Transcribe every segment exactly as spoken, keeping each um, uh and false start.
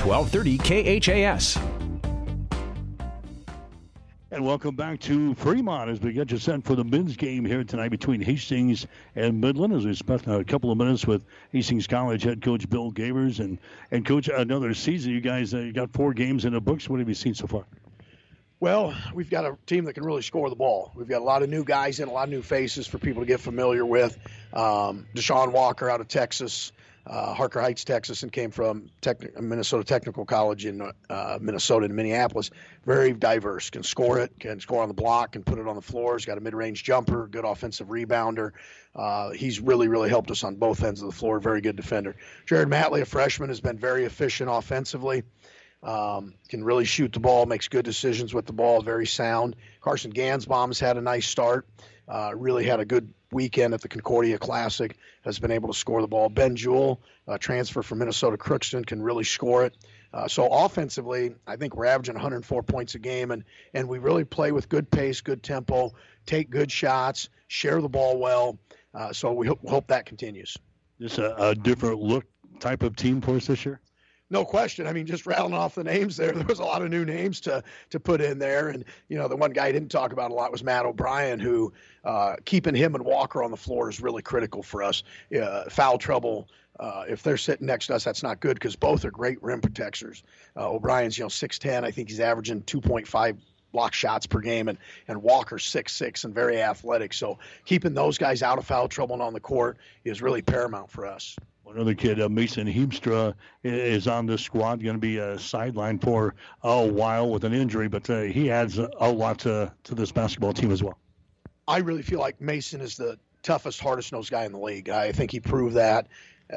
twelve thirty K H A S. And welcome back to Fremont as we get you set for the men's game here tonight between Hastings and Midland. As we spent a couple of minutes with Hastings College head coach Bill Gavers. And, and coach, another season. You guys uh, you got four games in the books. What have you seen so far? Well, we've got a team that can really score the ball. We've got a lot of new guys in, a lot of new faces for people to get familiar with. Um, Deshaun Walker out of Texas, uh, Harker Heights, Texas, and came from Techn- Minnesota Technical College in uh, Minnesota and Minneapolis. Very diverse, can score it, can score on the block, can put it on the floor. He's got a mid-range jumper, good offensive rebounder. Uh, he's really, really helped us on both ends of the floor, very good defender. Jared Matley, a freshman, has been very efficient offensively. Um, can really shoot the ball, makes good decisions with the ball, very sound. Carson Gasselbaum's had a nice start, uh, really had a good weekend at the Concordia Classic, has been able to score the ball. Ben Jewell, uh, transfer from Minnesota Crookston, can really score it. Uh, so offensively, I think we're averaging one hundred four points a game, and, and we really play with good pace, good tempo, take good shots, share the ball well. Uh, so we hope, hope that continues. Just a, a different look type of team for us this year? No question. I mean, just rattling off the names there, there was a lot of new names to to put in there. And, you know, the one guy I didn't talk about a lot was Matt O'Brien, who uh, keeping him and Walker on the floor is really critical for us. Uh, foul trouble, uh, if they're sitting next to us, that's not good because both are great rim protectors. Uh, O'Brien's, you know, six ten. I think he's averaging two point five block shots per game, and, and Walker six six and very athletic. So keeping those guys out of foul trouble and on the court is really paramount for us. Another kid, uh, Mason Heemstra, is on this squad, going to be uh, sidelined for a while with an injury, but uh, he adds a, a lot to, to this basketball team as well. I really feel like Mason is the toughest, hardest-nosed guy in the league. I think he proved that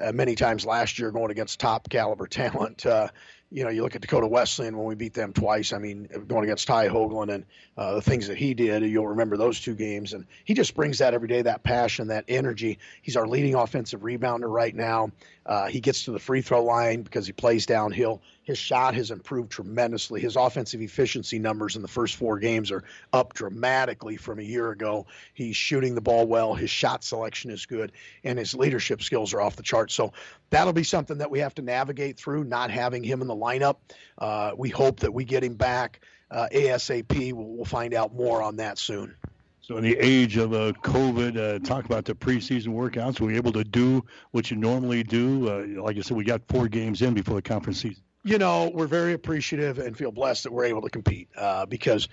uh, many times last year going against top-caliber talent. Uh, you know, you look at Takoda Wesleyan when we beat them twice. I mean, going against Ty Hoagland and uh, the things that he did, you'll remember those two games. And he just brings that every day, that passion, that energy. He's our leading offensive rebounder right now. Uh, he gets to the free throw line because he plays downhill. His shot has improved tremendously. His offensive efficiency numbers in the first four games are up dramatically from a year ago. He's shooting the ball well. His shot selection is good. And his leadership skills are off the chart. So that'll be something that we have to navigate through, not having him in the lineup. Uh, we hope that we get him back uh, ASAP. We'll, we'll find out more on that soon. So in the age of uh, COVID, uh, talk about the preseason workouts. Were you able to do what you normally do? Uh, like I said, we got four games in before the conference season. You know, we're very appreciative and feel blessed that we're able to compete uh, because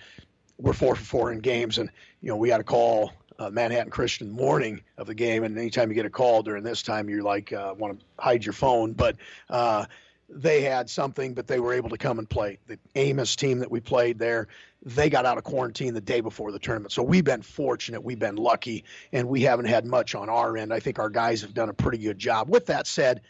we're four for four in games. And, you know, we got a call uh, Manhattan Christian morning of the game. And anytime you get a call during this time, you're like, uh, want to hide your phone. But, uh, they had something, but they were able to come and play. The Amos team that we played there, they got out of quarantine the day before the tournament. So we've been fortunate, we've been lucky, and we haven't had much on our end. I think our guys have done a pretty good job. With that said,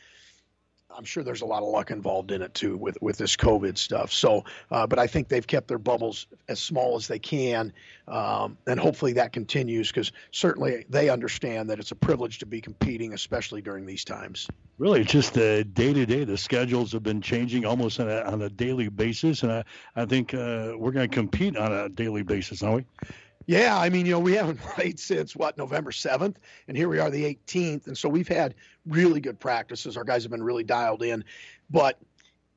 I'm sure there's a lot of luck involved in it, too, with, with this COVID stuff. So, uh, but I think they've kept their bubbles as small as they can, um, and hopefully that continues because certainly they understand that it's a privilege to be competing, especially during these times. Really, it's just the day-to-day. The schedules have been changing almost on a, on a daily basis, and I, I think uh, we're going to compete on a daily basis, aren't we? Yeah, I mean, you know, we haven't played since, what, November seventh, and here we are the eighteenth, and so we've had really good practices. Our guys have been really dialed in, but,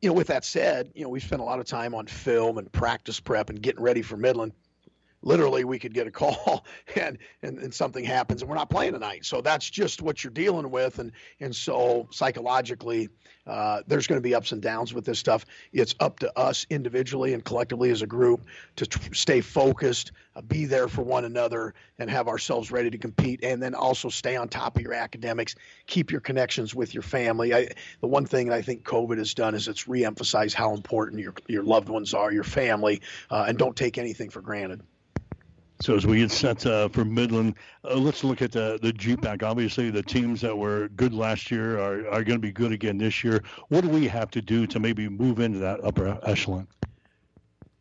you know, with that said, you know, we've spent a lot of time on film and practice prep and getting ready for Midland. Literally, we could get a call and, and, and something happens and we're not playing tonight. So that's just what you're dealing with. And, and so psychologically, uh, there's going to be ups and downs with this stuff. It's up to us individually and collectively as a group to tr- stay focused, uh, be there for one another, and have ourselves ready to compete. And then also stay on top of your academics, keep your connections with your family. I, the one thing that I think COVID has done is it's reemphasized how important your, your loved ones are, your family, uh, and don't take anything for granted. So as we get set uh, for Midland, uh, let's look at the, the G PAC. Obviously, the teams that were good last year are, are going to be good again this year. What do we have to do to maybe move into that upper echelon?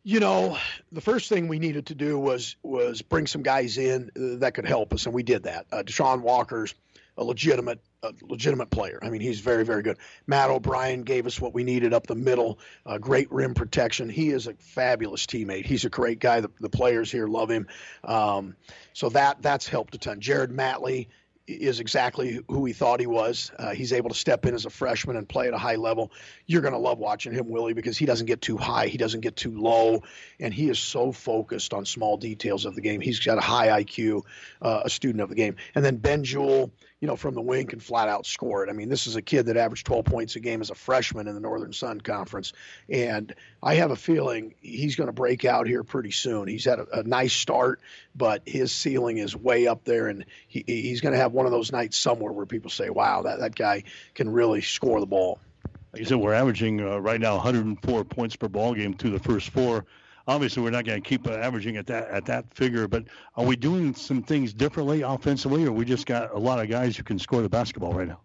You know, the first thing we needed to do was was bring some guys in that could help us, and we did that. Uh, Deshaun Walker's a legitimate a legitimate player. I mean, he's very, very good. Matt O'Brien gave us what we needed up the middle, uh, great rim protection. He is a fabulous teammate. He's a great guy. The, the players here love him. Um, so that that's helped a ton. Jared Matley is exactly who he thought he was. Uh, he's able to step in as a freshman and play at a high level. You're going to love watching him, Willie, because he doesn't get too high. He doesn't get too low. And he is so focused on small details of the game. He's got a high I Q, uh, a student of the game. And then Ben Jewell, you know, from the wing can flat out score it. I mean, this is a kid that averaged twelve points a game as a freshman in the Northern Sun Conference. And I have a feeling he's going to break out here pretty soon. He's had a, a nice start, but his ceiling is way up there. And he, he's going to have one of those nights somewhere where people say, wow, that, that guy can really score the ball. Like you said, we're averaging uh, right now one hundred four points per ball game through the first four. Obviously, we're not going to keep uh, averaging at that at that figure, but are we doing some things differently offensively, or we just got a lot of guys who can score the basketball right now?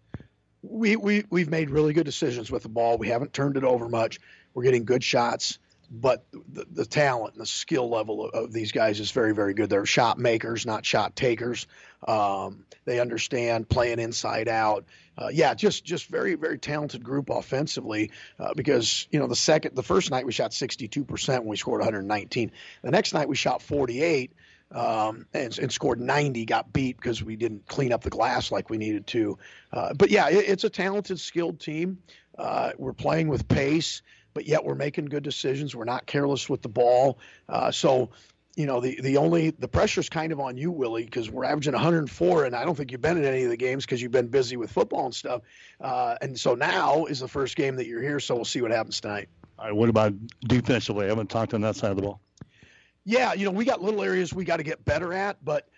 We, we, we've made really good decisions with the ball. We haven't turned it over much. We're getting good shots, but the, the talent and the skill level of, of these guys is very, very good. They're shot makers, not shot takers. Um, they understand playing inside out. Uh, yeah, just just very, very talented group offensively uh, because, you know, the second, the first night we shot sixty-two percent when we scored one hundred nineteen. The next night we shot forty-eight um, and, and scored ninety, got beat because we didn't clean up the glass like we needed to. Uh, but, yeah, it, it's a talented, skilled team. Uh, we're playing with pace, but yet we're making good decisions. We're not careless with the ball. Uh, so, you know, the, the only the pressure's kind of on you, Willie, because we're averaging one hundred four, and I don't think you've been in any of the games because you've been busy with football and stuff. Uh, and so now is the first game that you're here, so we'll see what happens tonight. All right, what about defensively? I haven't talked on that side of the ball. Yeah, you know, we got little areas we got to get better at, but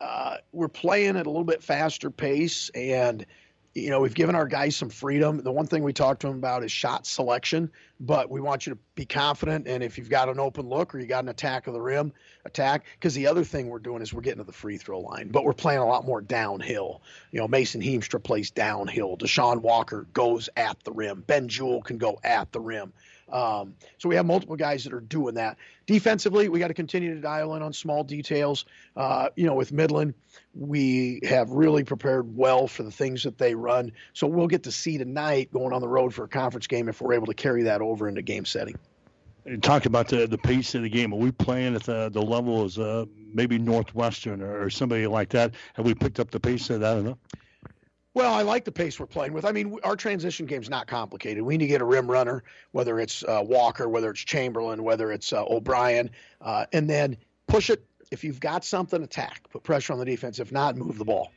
uh, we're playing at a little bit faster pace, and you know, we've given our guys some freedom. The one thing we talked to them about is shot selection, but we want you to be confident. And if you've got an open look or you got an attack of the rim, attack. Because the other thing we're doing is we're getting to the free throw line, but we're playing a lot more downhill. You know, Mason Heemstra plays downhill. Deshaun Walker goes at the rim. Ben Jewell can go at the rim. Um, so we have multiple guys that are doing that. Defensively, we got to continue to dial in on small details. Uh, you know, with Midland, we have really prepared well for the things that they run. So we'll get to see tonight going on the road for a conference game if we're able to carry that over into game setting. You talked about the, the pace of the game. Are we playing at the, the level as uh, maybe Northwestern or, or somebody like that? Have we picked up the pace of that enough? Well, I like the pace we're playing with. I mean, our transition game's not complicated. We need to get a rim runner, whether it's uh, Walker, whether it's Chamberlain, whether it's uh, O'Brien, uh, and then push it. If you've got something, attack. Put pressure on the defense. If not, move the ball.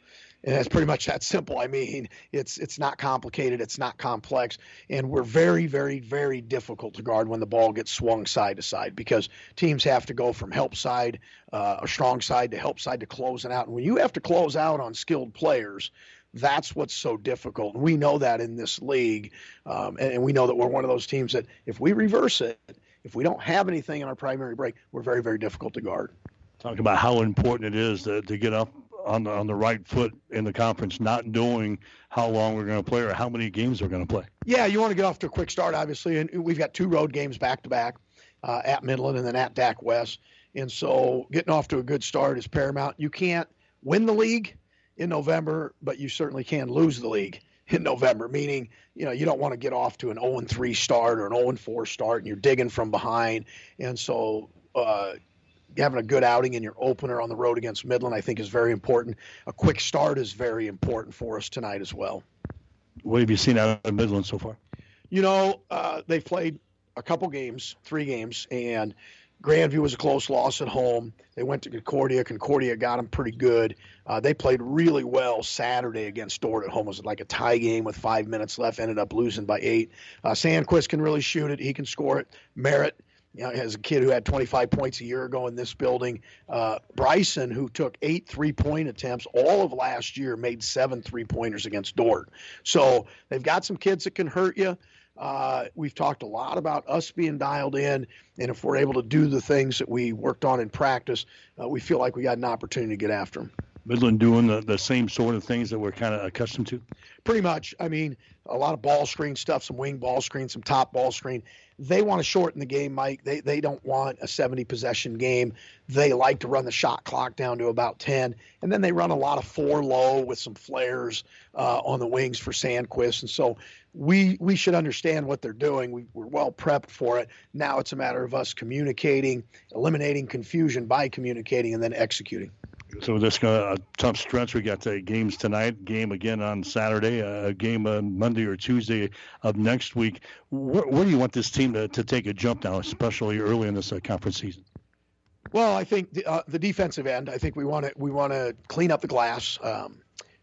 And that's pretty much that simple. I mean, it's it's not complicated. It's not complex. And we're very, very, very difficult to guard when the ball gets swung side to side because teams have to go from help side, uh, a strong side, to help side to closing out. And when you have to close out on skilled players, that's what's so difficult. We know that in this league, um, and, and we know that we're one of those teams that if we reverse it, if we don't have anything in our primary break, we're very, very difficult to guard. Talk about how important it is to, to get up on the, on the right foot in the conference, not knowing how long we're going to play or how many games we're going to play. Yeah, you want to get off to a quick start, obviously, and we've got two road games back-to-back uh, at Midland and then at Dak West, and so getting off to a good start is paramount. You can't win the league in November, but you certainly can lose the league in November, meaning, you know, you don't want to get off to an oh and three start or an oh and four start and you're digging from behind. And so uh, having a good outing in your opener on the road against Midland, I think, is very important. A quick start is very important for us tonight as well. What have you seen out of Midland so far? You know, uh, they played a couple games, three games, and Grandview was a close loss at home. They went to Concordia. Concordia got them pretty good. Uh, they played really well Saturday against Dort at home. It was like a tie game with five minutes left. Ended up losing by eight. Uh, Sandquist can really shoot it. He can score it. Merritt, you know, has a kid who had twenty-five points a year ago in this building. Uh, Bryson, who took eight three-point attempts all of last year, made seven three-pointers against Dort. So they've got some kids that can hurt you. Uh, we've talked a lot about us being dialed in, and if we're able to do the things that we worked on in practice, uh, we feel like we got an opportunity to get after them. Midland doing the, the same sort of things that we're kind of accustomed to? Pretty much. I mean, a lot of ball screen stuff, some wing ball screen, some top ball screen. They want to shorten the game, Mike. They they don't want a seventy-possession game. They like to run the shot clock down to about ten, and then they run a lot of four low with some flares uh, on the wings for Sandquist. And so we we should understand what they're doing. We, we're well prepped for it. Now it's a matter of us communicating, eliminating confusion by communicating, and then executing. So this uh, tough stretch. We got uh, games tonight, game again on Saturday, a uh, game on Monday or Tuesday of next week. Where, where do you want this team to, to take a jump now, especially early in this uh, conference season? Well, I think the, uh, the defensive end. I think we want to we want to clean up the glass. Um,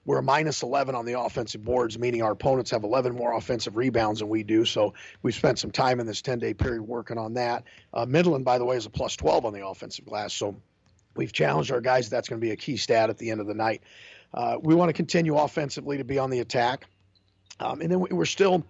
we're a minus eleven on the offensive boards, meaning our opponents have eleven more offensive rebounds than we do. So we've spent some time in this ten-day period working on that. Uh, Midland, by the way, is a plus twelve on the offensive glass. So we've challenged our guys. That's going to be a key stat at the end of the night. Uh, we want to continue offensively to be on the attack. Um, and then we're still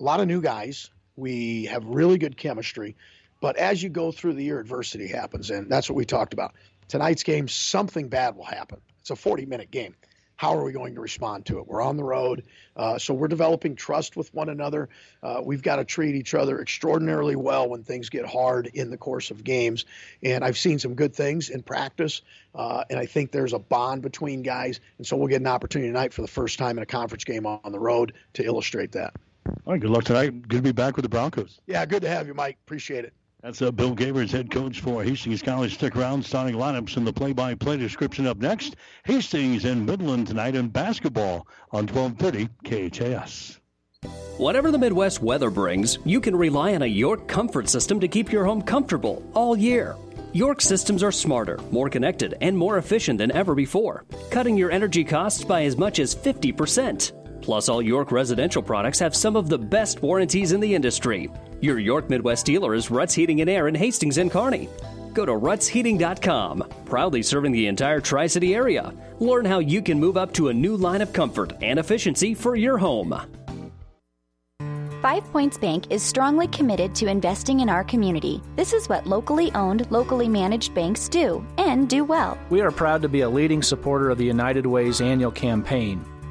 a lot of new guys. We have really good chemistry. But as you go through the year, adversity happens, and that's what we talked about. Tonight's game, something bad will happen. It's a forty-minute game. How are we going to respond to it? We're on the road, uh, so we're developing trust with one another. Uh, we've got to treat each other extraordinarily well when things get hard in the course of games. And I've seen some good things in practice, uh, and I think there's a bond between guys. And so we'll get an opportunity tonight for the first time in a conference game on the road to illustrate that. All right, good luck tonight. Good to be back with the Broncos. Yeah, good to have you, Mike. Appreciate it. That's uh, Bill Gavers, head coach for Hastings College. Stick around, starting lineups and the play-by-play description up next. Hastings and Midland tonight in basketball on twelve thirty K H A S. Whatever the Midwest weather brings, you can rely on a York comfort system to keep your home comfortable all year. York systems are smarter, more connected, and more efficient than ever before, cutting your energy costs by as much as fifty percent. Plus, all York residential products have some of the best warranties in the industry. Your York Midwest dealer is Rutt's Heating and Air in Hastings and Kearney. Go to Rutts Heating dot com, proudly serving the entire Tri-City area. Learn how you can move up to a new line of comfort and efficiency for your home. Five Points Bank is strongly committed to investing in our community. This is what locally owned, locally managed banks do, and do well. We are proud to be a leading supporter of the United Way's annual campaign.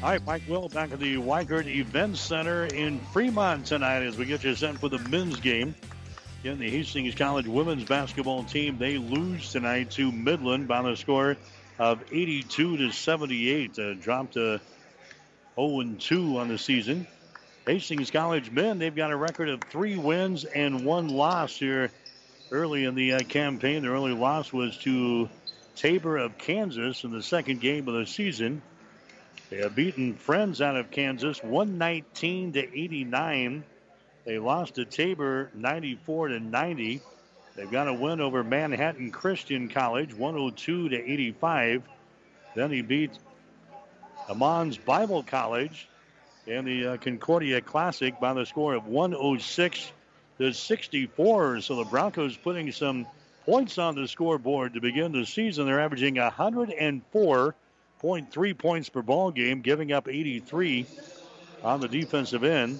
All right, Mike Will back at the Weichert Events Center in Fremont tonight as we get you set for the men's game. Again, the Hastings College women's basketball team, they lose tonight to Midland by the score of eighty-two to seventy-eight. Uh, dropped to oh and two on the season. Hastings College men, they've got a record of three wins and one loss here early in the uh, campaign. Their only loss was to Tabor of Kansas in the second game of the season. They have beaten Friends out of Kansas one nineteen to eighty-nine. They lost to Tabor ninety-four to ninety. They've got a win over Manhattan Christian College one oh two to eighty-five. Then he beat Amman's Bible College in the uh, Concordia Classic by the score of one oh six to sixty-four. So the Broncos putting some points on the scoreboard to begin the season. They're averaging one oh four. zero point three points per ball game, giving up eighty-three on the defensive end.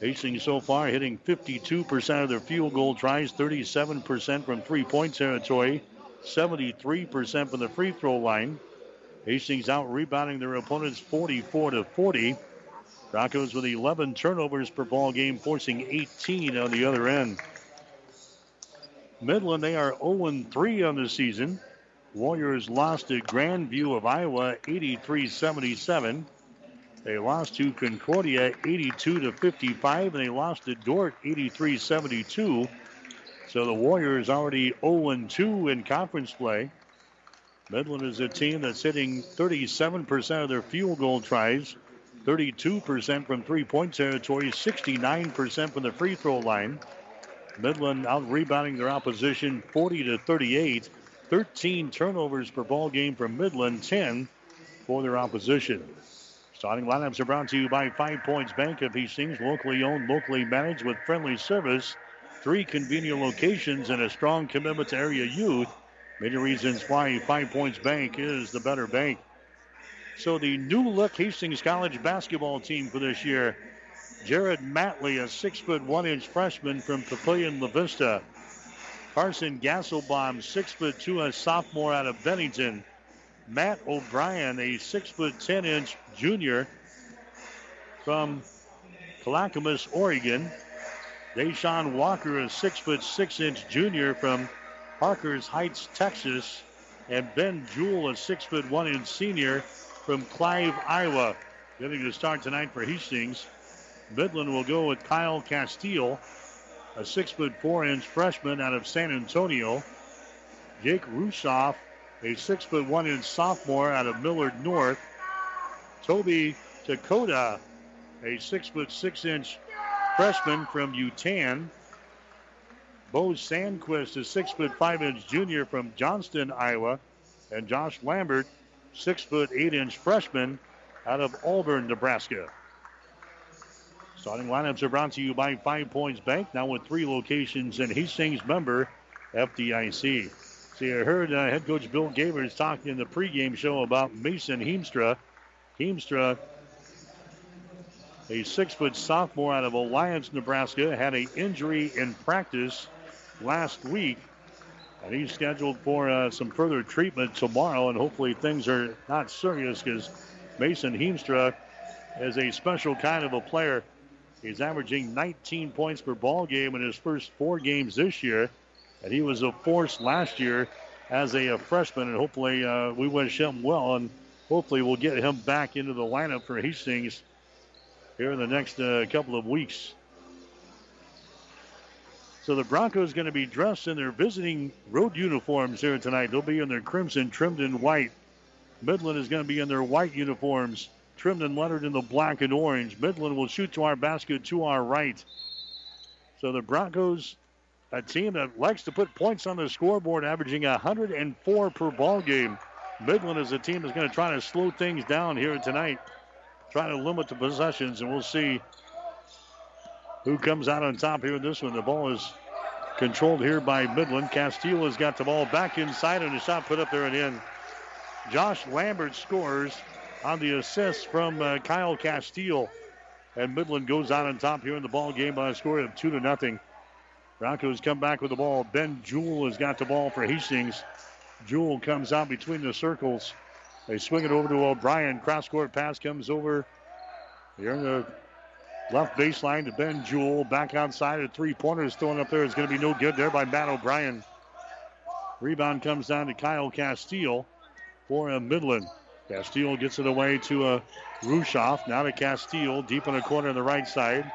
Hastings so far hitting fifty-two percent of their field goal tries, thirty-seven percent from three-point territory, seventy-three percent from the free throw line. Hastings out rebounding their opponents forty-four to forty. Broncos with eleven turnovers per ball game, forcing eighteen on the other end. Midland, they are oh and three on the season. Warriors lost to Grandview of Iowa eighty-three seventy-seven. They lost to Concordia eighty-two to fifty-five, and they lost to Dort eighty-three seventy-two. So the Warriors already oh and two in conference play. Midland is a team that's hitting thirty-seven percent of their field goal tries, thirty-two percent from three-point territory, sixty-nine percent from the free throw line. Midland out-rebounding their opposition forty to thirty-eight. thirteen turnovers per ball game for Midland, ten for their opposition. Starting lineups are brought to you by Five Points Bank of Hastings, locally owned, locally managed with friendly service, three convenient locations, and a strong commitment to area youth. Many reasons why Five Points Bank is the better bank. So the new-look Hastings College basketball team for this year, Jared Matley, a six-foot-one-inch freshman from Papillion La Vista. Carson Gasselbaum, six foot two, a sophomore out of Bennington. Matt O'Brien, a six foot ten inch junior from Clackamas, Oregon. Deshaun Walker, a six foot six inch junior from Parker's Heights, Texas. And Ben Jewell, a six foot one inch senior from Clive, Iowa. Getting the start tonight for Hastings. Midland will go with Kyle Castile, a six foot four inch freshman out of San Antonio. Jake Rushoff, a six foot one inch sophomore out of Millard North. Toby Takoda, a six foot six inch freshman from Utan. Bo Sandquist, a six foot five inch junior from Johnston, Iowa. And Josh Lambert, six foot eight inch freshman out of Auburn, Nebraska. Starting lineups are brought to you by Five Points Bank, now with three locations in Hastings, member F D I C. So you heard uh, head coach Bill Gavers talking in the pregame show about Mason Heemstra. Heemstra, a six foot sophomore out of Alliance, Nebraska, had an injury in practice last week, and he's scheduled for uh, some further treatment tomorrow, and hopefully things are not serious, because Mason Heemstra is a special kind of a player. He's averaging nineteen points per ball game in his first four games this year. And he was a force last year as a, a freshman, and hopefully uh, we wish him well, and hopefully we'll get him back into the lineup for Hastings here in the next uh, couple of weeks. So the Broncos going to be dressed in their visiting road uniforms here tonight. They'll be in their crimson, trimmed in white. Midland is going to be in their white uniforms, trimmed and lettered in the black and orange. Midland will shoot to our basket to our right. So the Broncos, a team that likes to put points on the scoreboard, averaging one hundred four per ball game. Midland is a team that's going to try to slow things down here tonight, try to limit the possessions, and we'll see who comes out on top here in this one. The ball is controlled here by Midland. Castillo has got the ball back inside, and a shot put up there and in. Josh Lambert scores on the assist from uh, Kyle Castile, and Midland goes out on top here in the ball game by a score of two to nothing. Broncos come back with the ball. Ben Jewell has got the ball for Hastings. Jewell comes out between the circles. They swing it over to O'Brien. Cross-court pass comes over here in the left baseline to Ben Jewell. Back outside, a three-pointer is thrown up there. It's going to be no good there by Matt O'Brien. Rebound comes down to Kyle Castile for Midland. Castile gets it away to uh, Rushoff. Now to Castile, deep in the corner on the right side.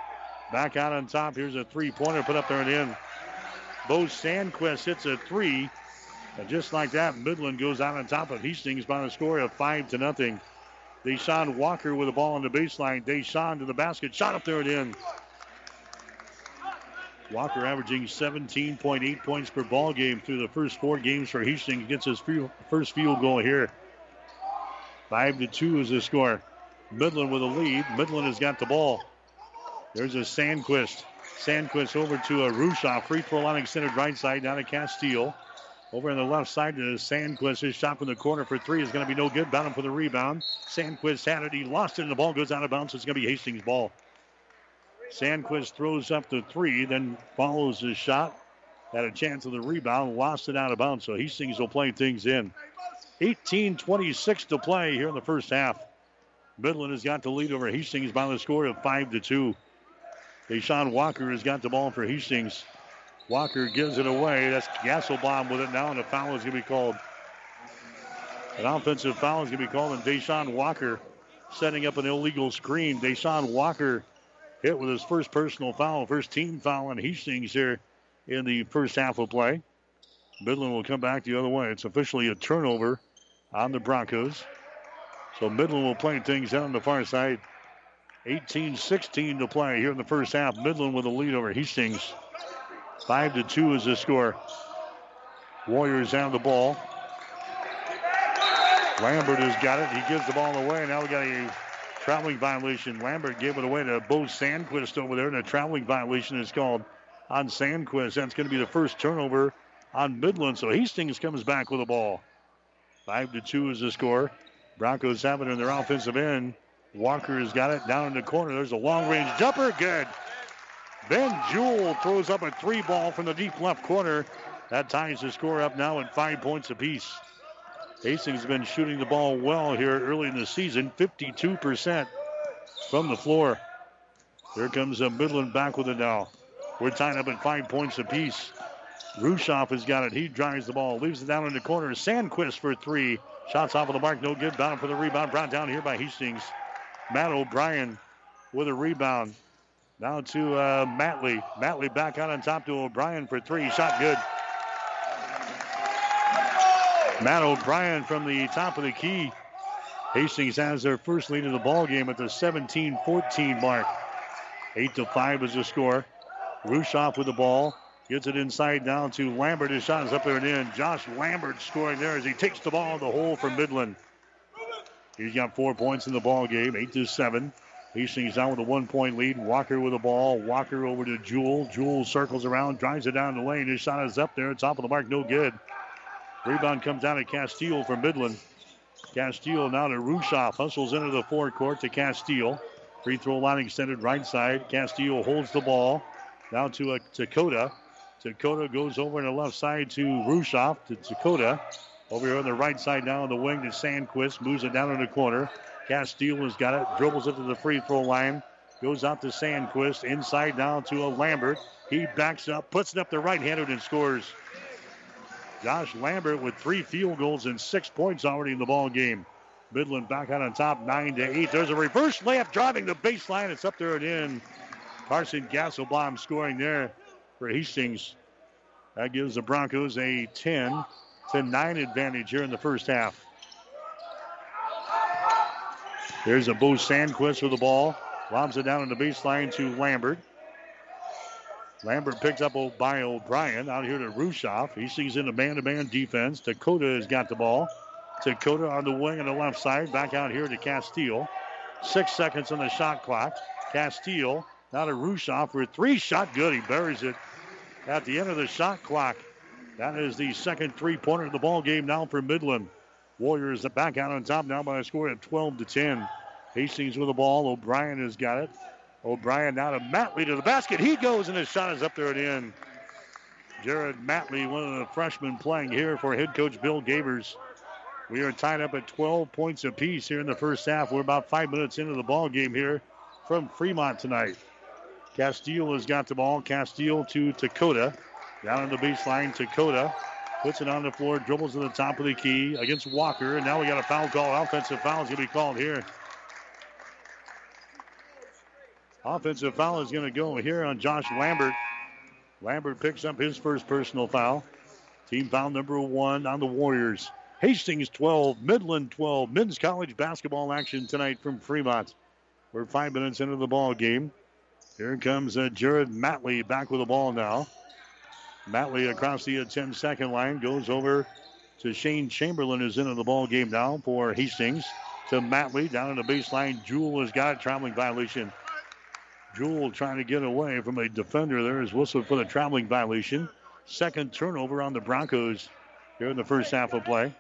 Back out on top. Here's a three-pointer put up there and in. Bo Sandquist hits a three. And just like that, Midland goes out on top of Hastings by a score of five to nothing. Deshaun Walker with the ball on the baseline. Deshaun to the basket. Shot up there and in. Walker averaging seventeen point eight points per ball game through the first four games for Hastings. Gets his first field goal here. Five to two is the score. Midland with a lead. Midland has got the ball. There's a Sandquist. Sandquist over to a Rushoff. Free throw line extended right side. Down to Castile. Over on the left side to Sandquist. His shot from the corner for three is going to be no good. Bound him for the rebound. Sandquist had it. He lost it, and the ball goes out of bounds. It's going to be Hastings' ball. Sandquist throws up the three, then follows his shot. Had a chance of the rebound. Lost it out of bounds. So Hastings will play things in. eighteen twenty-six to play here in the first half. Midland has got the lead over Hastings by the score of five to two. Deshaun Walker has got the ball for Hastings. Walker gives it away. That's Gasselbaum with it now, and a foul is going to be called. An offensive foul is going to be called, and Deshaun Walker setting up an illegal screen. Deshaun Walker hit with his first personal foul, first team foul on Hastings here in the first half of play. Midland will come back the other way. It's officially a turnover on the Broncos. So Midland will play things out on the far side. eighteen sixteen to play here in the first half. Midland with a lead over Hastings. five to two is the score. Warriors have the ball. Lambert has got it. He gives the ball away. Now we got a traveling violation. Lambert gave it away to Bo Sandquist over there, and a traveling violation is called on Sandquist. That's going to be the first turnover on Midland. So Hastings comes back with the ball. five to two is the score. Broncos have it in their offensive end. Walker has got it down in the corner. There's a long-range jumper. Good. Ben Jewell throws up a three ball from the deep left corner. That ties the score up now at five points apiece. Hastings has been shooting the ball well here early in the season, fifty-two percent. from the floor. Here comes a Midland back with it now. We're tied up at five points apiece. Rushoff has got it. He drives the ball, leaves it down in the corner. Sandquist for three. Shots off of the mark, no good. Bound for the rebound. Brought down here by Hastings. Matt O'Brien with a rebound. Now to uh, Matley. Matley back out on top to O'Brien for three. Shot good. Matt O'Brien from the top of the key. Hastings has their first lead of the ball game at the seventeen fourteen mark. eight to five is the score. Rushoff with the ball. Gets it inside down to Lambert. His shot is up there and in. Josh Lambert scoring there as he takes the ball in the hole for Midland. He's got four points in the ball game, eight to seven. Hastings down with a one-point lead. Walker with the ball. Walker over to Jewell. Jewell circles around, drives it down the lane. His shot is up there, top of the mark, no good. Rebound comes down to Castile for Midland. Castile now to Rushoff. Hustles into the forecourt to Castile. Free throw line extended right side. Castile holds the ball. Now to a Takoda. Takoda goes over on the left side to Rushoff, to Takoda. Over here on the right side now on the wing to Sandquist. Moves it down in the corner. Castile has got it. Dribbles it to the free throw line. Goes out to Sandquist. Inside now to a Lambert. He backs up, puts it up the right-handed and scores. Josh Lambert with three field goals and six points already in the ball game. Midland back out on top, nine to eight. There's a reverse layup driving the baseline. It's up there and in. Carson Gasselbaum scoring there for Hastings. That gives the Broncos a ten to nine advantage here in the first half. There's a Bo Sandquist with the ball. Lobs it down on the baseline to Lambert. Lambert picks up by O'Brien out here to Rushoff. Hastings in a man-to-man defense. Takoda has got the ball. Takoda on the wing on the left side. Back out here to Castile. Six seconds on the shot clock. Castile now to Rushoff for three. Shot good. He buries it at the end of the shot clock. That is the second three-pointer of the ball game now for Midland. Warriors back out on top now by a score of twelve to ten. Hastings with the ball. O'Brien has got it. O'Brien now to Matley to the basket. He goes, and his shot is up there at the end. Jared Matley, one of the freshmen playing here for head coach Bill Gavers. We are tied up at twelve points apiece here in the first half. We're about five minutes into the ball game here from Fremont tonight. Castile has got the ball. Castile to Takoda. Down on the baseline, Takoda puts it on the floor, dribbles to the top of the key against Walker, and now we got a foul call. Offensive foul is going to be called here. Offensive foul is going to go here on Josh Lambert. Lambert picks up his first personal foul. Team foul number one on the Warriors. Hastings twelve, Midland twelve. Men's college basketball action tonight from Fremont. We're five minutes into the ball game. Here comes uh, Jared Matley back with the ball now. Matley across the ten-second line goes over to Shane Chamberlain, who's into the ball game now for Hastings. To Matley down in the baseline. Jewell has got a traveling violation. Jewell trying to get away from a defender. There is whistled for the traveling violation. Second turnover on the Broncos here in the first half of play.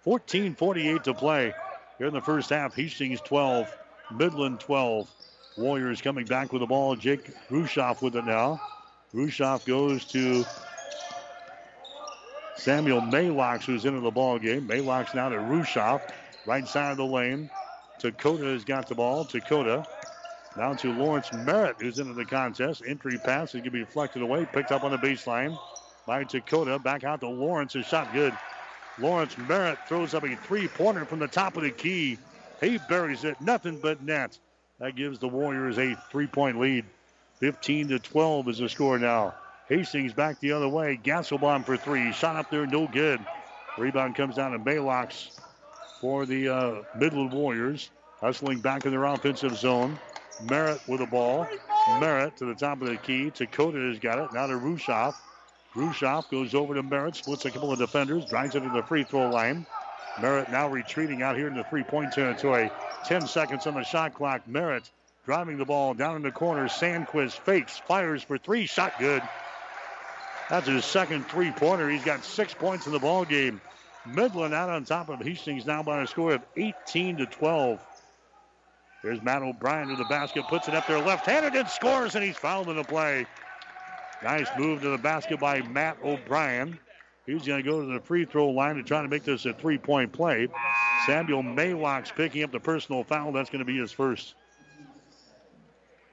fourteen forty-eight to play here in the first half. Hastings twelve, Midland twelve. Warriors coming back with the ball. Jake Rushoff with it now. Rushoff goes to Samuel Maylocks, who's into the ball game. Maylocks now to Rushoff, right side of the lane. Takoda has got the ball. Takoda now to Lawrence Merritt, who's into the contest. Entry pass is going to be deflected away, picked up on the baseline by Takoda. Back out to Lawrence. His shot good. Lawrence Merritt throws up a three-pointer from the top of the key. He buries it. Nothing but net. That gives the Warriors a three-point lead. fifteen to twelve is the score now. Hastings back the other way. Gasselbaum for three. Shot up there, no good. Rebound comes down to Maylocks for the uh, Midland Warriors. Hustling back in their offensive zone. Merritt with the ball. Merritt to the top of the key. Takoda has got it. Now to Rushoff. Rushoff goes over to Merritt. Splits a couple of defenders. Drives it to the free throw line. Merritt now retreating out here in the three-point territory. Ten seconds on the shot clock. Merritt driving the ball down in the corner. Sandquist fakes, fires for three. Shot good. That's his second three-pointer. He's got six points in the ball game. Midland out on top of Hastings now by a score of eighteen to twelve. There's Matt O'Brien to the basket, puts it up there left-handed and scores, and he's fouled in the play. Nice move to the basket by Matt O'Brien. He's going to go to the free throw line to try to make this a three-point play. Samuel Maylocks picking up the personal foul. That's going to be his first.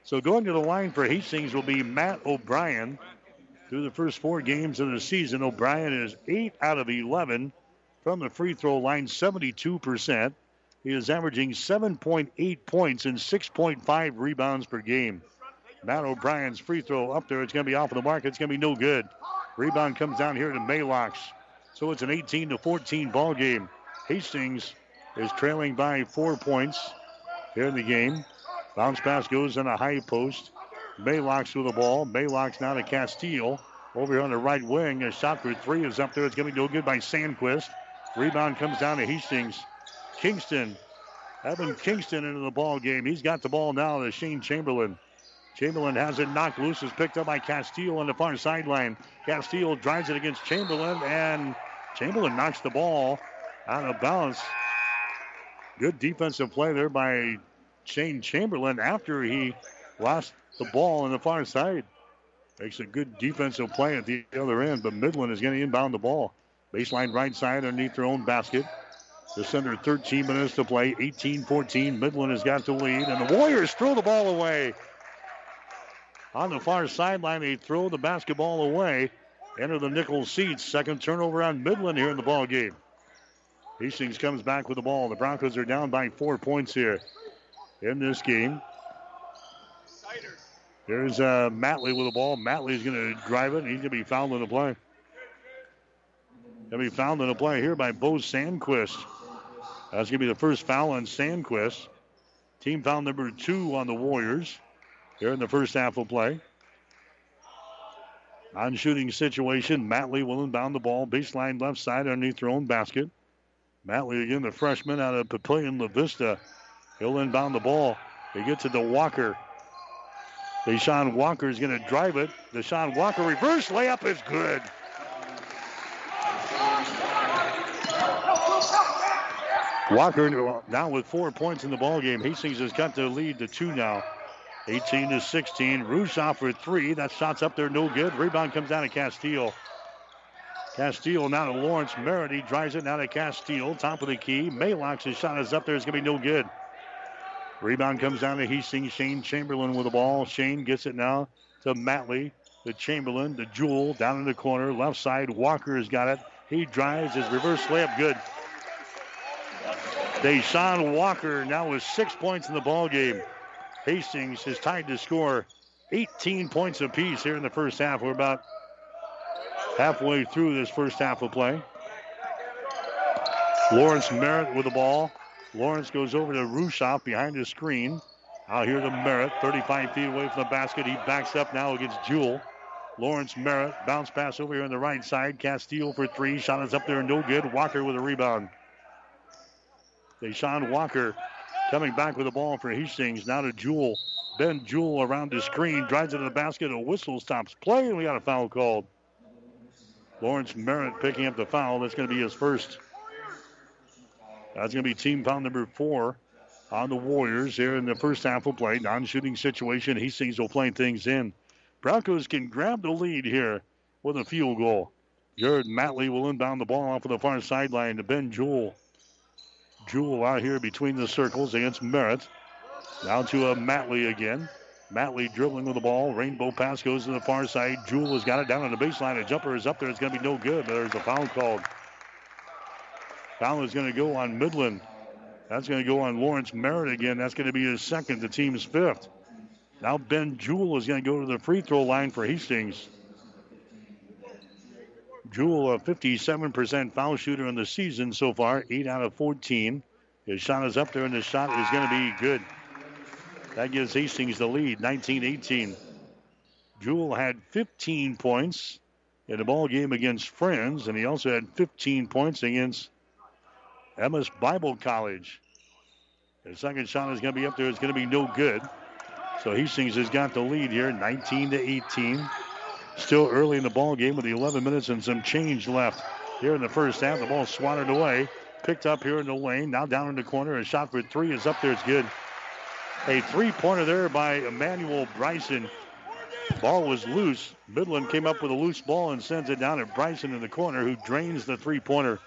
So going to the line for Hastings will be Matt O'Brien. Through the first four games of the season, O'Brien is eight out of eleven from the free throw line, seventy-two percent. He is averaging seven point eight points and six point five rebounds per game. Matt O'Brien's free throw up there. It's going to be off of the mark. It's going to be no good. Rebound comes down here to Maylocks. So it's an eighteen to fourteen ball game. Hastings is trailing by four points here in the game. Bounce pass goes on a high post. Maylocks with the ball. Maylocks now to Castile. Over here on the right wing. A shot for three is up there. It's going to be no good by Sandquist. Rebound comes down to Hastings. Kingston. Evan Kingston into the ball game. He's got the ball now to Shane Chamberlain. Chamberlain has it knocked loose. It's picked up by Castile on the far sideline. Castile drives it against Chamberlain, and Chamberlain knocks the ball out of bounds. Good defensive play there by Shane Chamberlain after he lost the ball on the far side. Makes a good defensive play at the other end, but Midland is going to inbound the ball. Baseline right side underneath their own basket. Just under thirteen minutes to play, eighteen fourteen. Midland has got the lead, and the Warriors throw the ball away. On the far sideline, they throw the basketball away. Enter the nickel seats. Second turnover on Midland here in the ball game. Hastings comes back with the ball. The Broncos are down by four points here in this game. Here's uh, Matley with the ball. Matley's going to drive it, and he's going to be fouled in the play. Going to be fouled in the play here by Bo Sandquist. That's going to be the first foul on Sandquist. Team foul number two on the Warriors here in the first half of play. On shooting situation, Matley will inbound the ball. Baseline left side underneath their own basket. Matley again, the freshman out of Papillion La Vista. He'll inbound the ball. He gets it to Walker. Deshaun Walker is going to drive it. Deshaun Walker reverse layup is good. Walker now with four points in the ballgame. Hastings has cut the lead to two now. eighteen to sixteen. Rushoff for three. That shot's up there, no good. Rebound comes down to Castile. Castile now to Lawrence Merritt. He drives it now to Castile. Top of the key. Maylocks' shot is up there. It's going to be no good. Rebound comes down to Hastings. Shane Chamberlain with the ball. Shane gets it now to Matley. To Chamberlain. To Jewell. Down in the corner. Left side. Walker has got it. He drives his reverse layup. Good. Deshaun Walker now with six points in the ballgame. Hastings is tied to score eighteen points apiece here in the first half. We're about halfway through this first half of play. Lawrence Merritt with the ball. Lawrence goes over to Rushoff behind the screen. Out here to Merritt, thirty-five feet away from the basket. He backs up now against Jewell. Lawrence Merritt, bounce pass over here on the right side. Castile for three. Shot is up there, no good. Walker with a rebound. Deshaun Walker coming back with the ball for Hastings. Now to Jewell. Ben Jewell around the screen. Drives it to the basket. A whistle stops play, and we got a foul called. Lawrence Merritt picking up the foul. That's going to be his first. That's going to be team foul number four on the Warriors here in the first half of play. Non-shooting situation. Hastings will play things in. Broncos can grab the lead here with a field goal. Jared Matley will inbound the ball off of the far sideline to Ben Jewell. Jewell out here between the circles against Merritt. Down to uh, Matley again. Matley dribbling with the ball. Rainbow pass goes to the far side. Jewell has got it down on the baseline. A jumper is up there. It's going to be no good, but there's a foul called. Foul is going to go on Midland. That's going to go on Lawrence Merritt again. That's going to be his second, the team's fifth. Now Ben Jewell is going to go to the free throw line for Hastings. Jewell, a fifty-seven percent foul shooter in the season so far, eight out of fourteen. His shot is up there, and the shot is going to be good. That gives Hastings the lead, nineteen eighteen. Jewell had fifteen points in the ball game against Friends, and he also had fifteen points against Emmaus Bible College. His second shot is going to be up there. It's going to be no good. So Hastings has got the lead here, nineteen to eighteen. Still early in the ball game with the eleven minutes and some change left here in the first half. The ball swatted away, picked up here in the lane, now down in the corner. A shot for three is up there. It's good. A three-pointer there by Emmanuel Bryson. Ball was loose. Midland came up with a loose ball and sends it down at Bryson in the corner, who drains the three-pointer.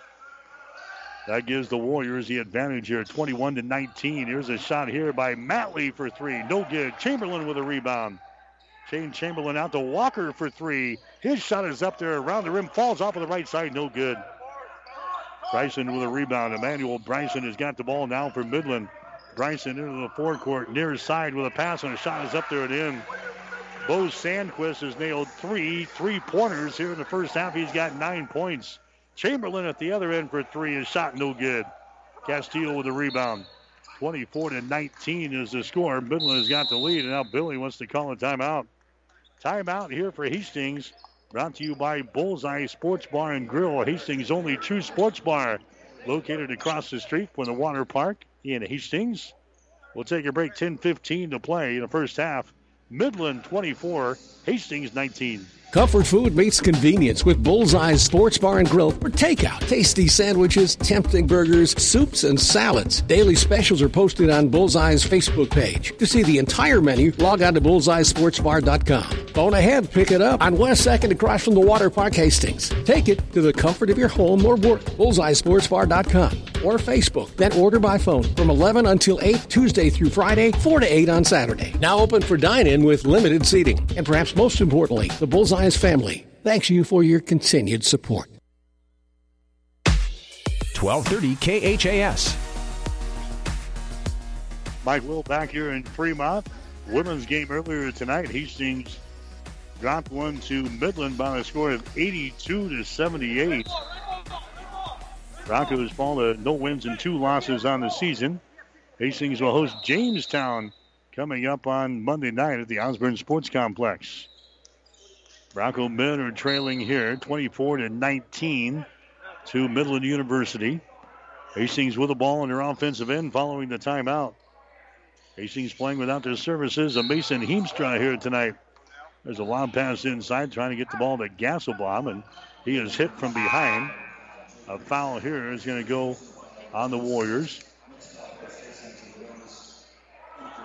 That gives the Warriors the advantage here, twenty-one to nineteen. Here's a shot here by Matley for three. No good. Chamberlain with a rebound. Shane Chamberlain out to Walker for three. His shot is up there around the rim, falls off of the right side, no good. Bryson with a rebound. Emmanuel Bryson has got the ball now for Midland. Bryson into the forecourt, near side with a pass, and a shot is up there and in. Bo Sandquist has nailed three three-pointers here in the first half. He's got nine points. Chamberlain at the other end for three. His shot no good. Castile with a rebound. twenty-four to nineteen is the score. Midland has got the lead, and now Billy wants to call a timeout. Timeout here for Hastings, brought to you by Bullseye Sports Bar and Grill, Hastings' only true sports bar, located across the street from the water park in Hastings. We'll take a break, ten fifteen to play in the first half. Midland twenty-four, Hastings nineteen. Comfort food meets convenience with Bullseye's Sports Bar and Grill for takeout. Tasty sandwiches, tempting burgers, soups, and salads. Daily specials are posted on Bullseye's Facebook page. To see the entire menu, log on to bullseye sports bar dot com. Phone ahead, pick it up on West second across from the Water Park, Hastings. Take it to the comfort of your home or work. bullseye sports bar dot com or Facebook. Then order by phone from eleven until eight, Tuesday through Friday, four to eight on Saturday. Now open for dine-in with limited seating. And perhaps most importantly, the Bullseye family thanks you for your continued support. twelve thirty K H A S. Mike Will back here in Fremont. Women's game earlier tonight. Hastings dropped one to Midland by a score of eighty-two to seventy-eight. Broncos fall to no wins and two losses on the season. Hastings will host Jamestown coming up on Monday night at the Osborne Sports Complex. Bronco men are trailing here, twenty-four to nineteen to Midland University. Hastings with the ball on their offensive end following the timeout. Hastings playing without their services. A Mason Heemstra here tonight. There's a lob pass inside trying to get the ball to Gasselbaum, and he is hit from behind. A foul here is going to go on the Warriors.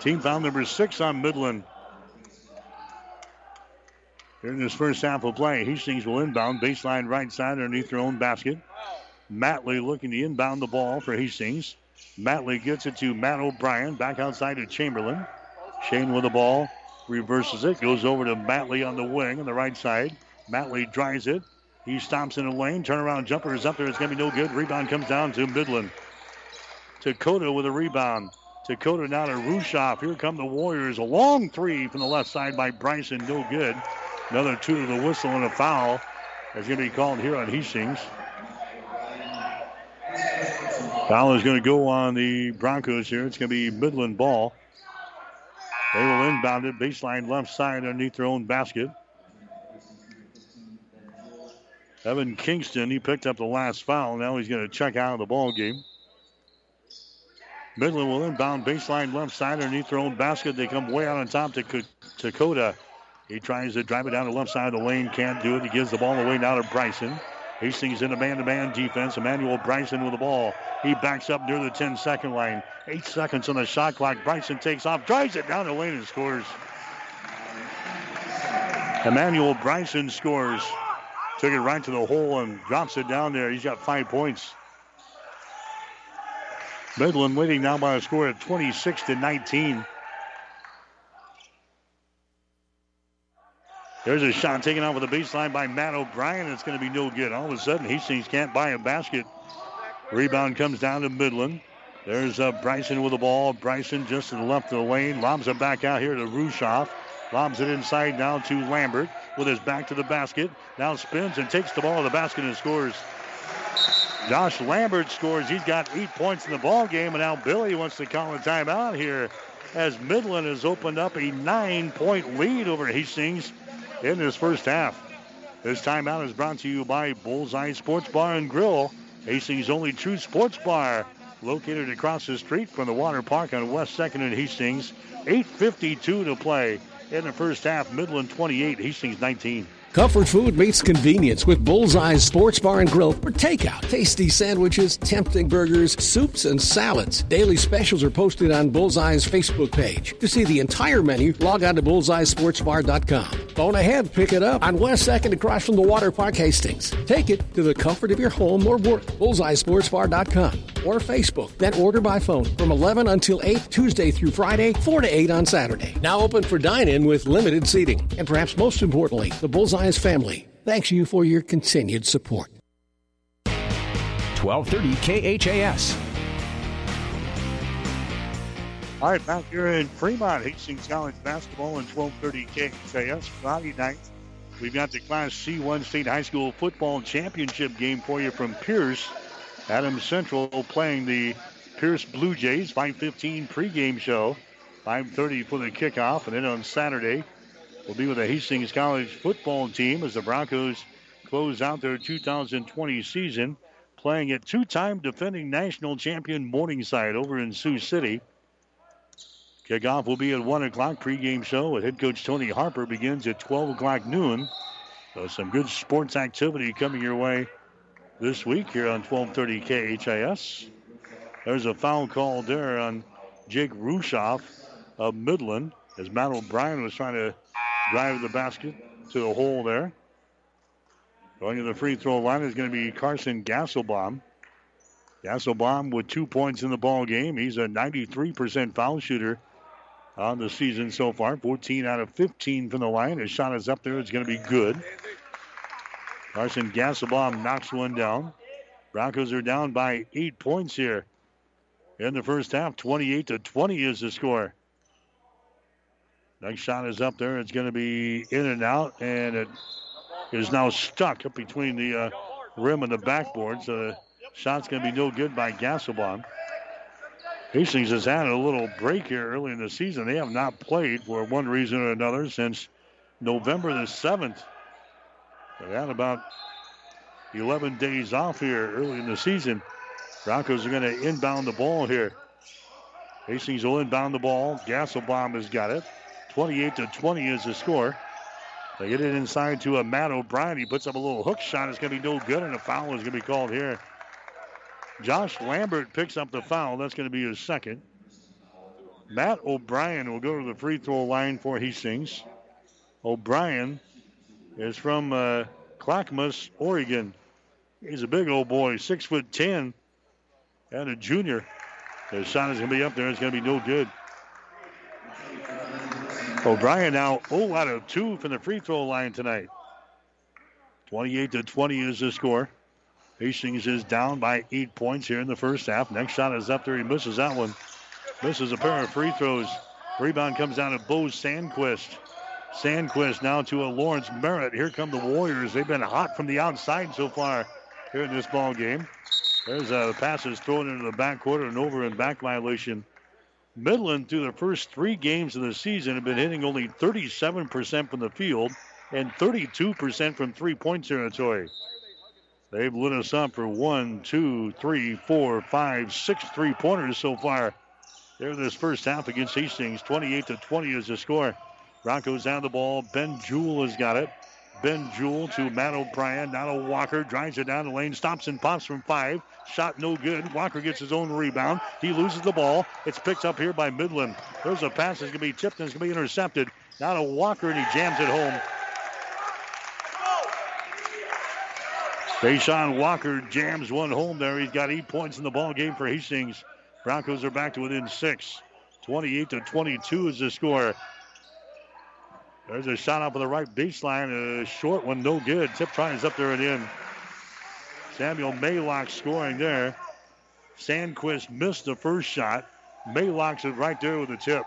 Team foul number six on Midland. Here in this first half of play, Hastings will inbound, baseline right side underneath their own basket. Matley looking to inbound the ball for Hastings. Matley gets it to Matt O'Brien, back outside to Chamberlain. Shane with the ball, reverses it, goes over to Matley on the wing on the right side. Matley drives it. He stops in the lane, turnaround jumper is up there. It's going to be no good. Rebound comes down to Midland. Takoda with a rebound. Takoda now to Rushoff. Here come the Warriors. A long three from the left side by Bryson, no good. Another two to the whistle and a foul is going to be called here on Hastings. Foul is going to go on the Broncos here. It's going to be Midland ball. They will inbound it, baseline left side underneath their own basket. Evan Kingston, he picked up the last foul. Now he's going to check out of the ball game. Midland will inbound, baseline left side underneath their own basket. They come way out on top to Takoda. He tries to drive it down the left side of the lane. Can't do it. He gives the ball away now to Bryson. Hastings in a man-to-man defense. Emmanuel Bryson with the ball. He backs up near the ten-second line. Eight seconds on the shot clock. Bryson takes off, drives it down the lane and scores. Emmanuel Bryson scores. Took it right to the hole and drops it down there. He's got five points. Midland leading now by a score of twenty-six to nineteen. There's a shot taken off with the baseline by Matt O'Brien. It's going to be no good. All of a sudden, Hastings can't buy a basket. Rebound comes down to Midland. There's uh, Bryson with the ball. Bryson just to the left of the lane. Lobs it back out here to Rushoff. Lobs it inside now to Lambert with his back to the basket. Now spins and takes the ball to the basket and scores. Josh Lambert scores. He's got eight points in the ball game, and now Billy wants to call a timeout here as Midland has opened up a nine-point lead over Hastings in this first half. This timeout is brought to you by Bullseye Sports Bar and Grill, Hastings' only true sports bar, located across the street from the water park on West second and Hastings. eight fifty-two to play in the first half. Midland twenty-eight, Hastings nineteen. Comfort food meets convenience with Bullseye's Sports Bar and Grill for takeout. Tasty sandwiches, tempting burgers, soups, and salads. Daily specials are posted on Bullseye's Facebook page. To see the entire menu, log on to bullseye sports bar dot com. Phone ahead, pick it up on West second across from the Water Park, Hastings. Take it to the comfort of your home or work. bullseye sports bar dot com or Facebook. Then order by phone from eleven until eight, Tuesday through Friday, four to eight on Saturday. Now open for dine-in with limited seating. And perhaps most importantly, the Bullseye family thanks you for your continued support. twelve thirty K H A S. All right, back here in Fremont, Hastings College basketball in twelve thirty K H A S. Friday night, we've got the Class C one State High School Football Championship game for you from Pierce. Adams Central playing the Pierce Blue Jays. Five fifteen pregame show, five thirty for the kickoff, and then on Saturday we'll be with the Hastings College football team as the Broncos close out their two thousand twenty season, playing at two-time defending national champion Morningside over in Sioux City. Kickoff will be at one o'clock. Pregame show with head coach Tony Harper begins at twelve o'clock noon. So some good sports activity coming your way this week here on twelve thirty K H I S. There's a foul call there on Jake Rushoff of Midland as Matt O'Brien was trying to drive the basket to the hole there. Going to the free throw line is going to be Carson Gasselbaum. Gasselbaum with two points in the ball game. He's a ninety-three percent foul shooter on the season so far. fourteen out of fifteen from the line. His shot is up there. It's going to be good. Carson Gasselbaum knocks one down. Broncos are down by eight points here in the first half. twenty-eight to twenty is the score. Next shot is up there. It's going to be in and out, and it is now stuck up between the uh, rim and the backboard, so the shot's going to be no good by Gasselbaum. Hastings has had a little break here early in the season. They have not played for one reason or another since November the seventh. They've had about eleven days off here early in the season. Broncos are going to inbound the ball here. Hastings will inbound the ball. Gasselbaum has got it. twenty-eight to twenty is the score. They get it inside to a Matt O'Brien. He puts up a little hook shot. It's going to be no good, and a foul is going to be called here. Josh Lambert picks up the foul. That's going to be his second. Matt O'Brien will go to the free throw line for Hastings. O'Brien is from uh, Clackamas, Oregon. He's a big old boy, six foot ten, and a junior. His shot is going to be up there. It's going to be no good. O'Brien now zero out of two from the free throw line tonight. twenty-eight to twenty is the score. Hastings is down by eight points here in the first half. Next shot is up there. He misses that one. Misses a pair of free throws. Rebound comes down to Bo Sandquist. Sandquist now to a Lawrence Merritt. Here come the Warriors. They've been hot from the outside so far here in this ball game. There's uh, the passes thrown into the backcourt, an over and back violation. Midland, through the first three games of the season, have been hitting only thirty-seven percent from the field and thirty-two percent from three-point territory. They've lit us up for one, two, three, four, five, six three-pointers so far. They're this first half against Hastings. twenty-eight to twenty is the score. Broncos down the ball. Ben Jewell has got it. Ben Jewell to Matt O'Brien. Now to Walker. Drives it down the lane. Stops and pops from five. Shot no good. Walker gets his own rebound. He loses the ball. It's picked up here by Midland. There's a pass that's going to be tipped and it's going to be intercepted. Now to Walker, and he jams it home. Deshaun Walker jams one home there. He's got eight points in the ball game for Hastings. Broncos are back to within six. twenty-eight to twenty-two is the score. There's a shot up on the right baseline. A short one, no good. Tip try is up there and in. Samuel Maylocks scoring there. Sandquist missed the first shot. Maylocks is right there with the tip.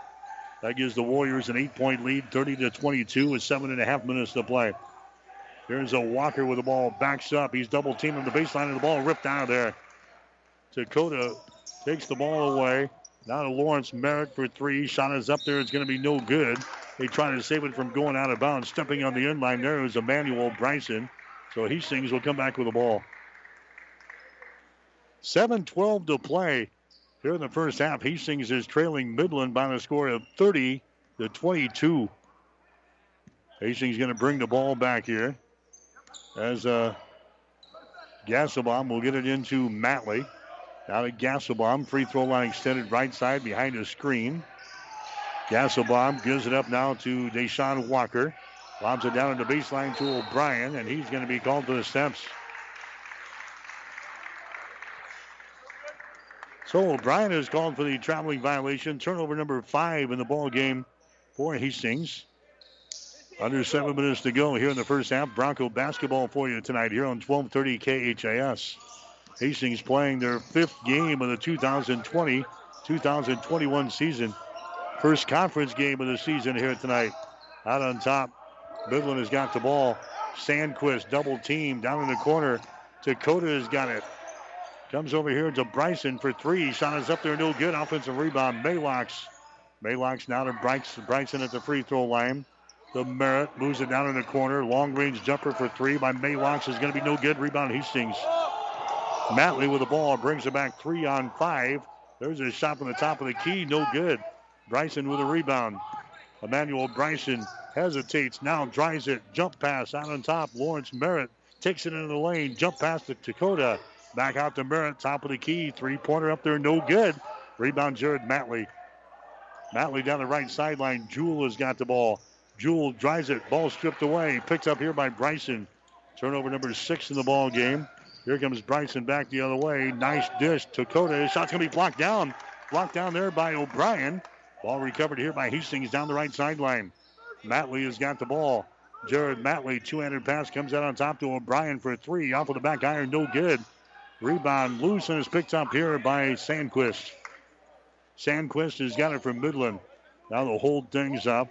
That gives the Warriors an eight-point lead, thirty to twenty-two, with seven and a half minutes to play. Here's a Walker with the ball. Backs up. He's double-teaming the baseline, and the ball ripped out of there. Takoda takes the ball away. Now to Lawrence Merritt for three. Shot is up there. It's going to be no good. They try to save it from going out of bounds. Stepping on the end line there is Emmanuel Bryson. So Hastings will come back with the ball. seven twelve to play here in the first half. Hastings is trailing Midland by a score of thirty to twenty-two. Hastings going to bring the ball back here as uh, Gasselbaum will get it into Matley. Now to Gasselbaum, free throw line extended right side behind his screen. Gasselbaum gives it up now to Deshaun Walker. Lobs it down at the baseline to O'Brien, and he's going to be called to the steps. So O'Brien is called for the traveling violation. Turnover number five in the ball game for Hastings. Under seven minutes to go here in the first half. Bronco basketball for you tonight here on twelve thirty K H A S. Hastings playing their fifth game of the two thousand twenty two thousand twenty-one season. First conference game of the season here tonight. Out on top, Midland has got the ball. Sandquist double team down in the corner. Takoda has got it. Comes over here to Bryson for three. Shot is up there, no good. Offensive rebound, Maylocks. Maylocks now to Bryce, Bryson at the free throw line. The Merritt moves it down in the corner. Long-range jumper for three by Maylocks is going to be no good. Rebound Hastings. Matley with the ball, brings it back three on five. There's a shot from the top of the key, no good. Bryson with a rebound. Emmanuel Bryson hesitates, now drives it. Jump pass out on top. Lawrence Merritt takes it into the lane. Jump pass to Takoda. Back out to Merritt, top of the key. Three-pointer up there, no good. Rebound Jared Matley. Matley down the right sideline. Jewell has got the ball. Jewell drives it. Ball stripped away. Picked up here by Bryson. Turnover number six in the ball game. Here comes Bryson back the other way. Nice dish. Takoda. His shot's going to be blocked down. Blocked down there by O'Brien. Ball recovered here by Hastings down the right sideline. Matley has got the ball. Jared Matley, two-handed pass, comes out on top to O'Brien for three. Off of the back iron, no good. Rebound loose and is picked up here by Sandquist. Sandquist has got it from Midland. Now they'll hold things up.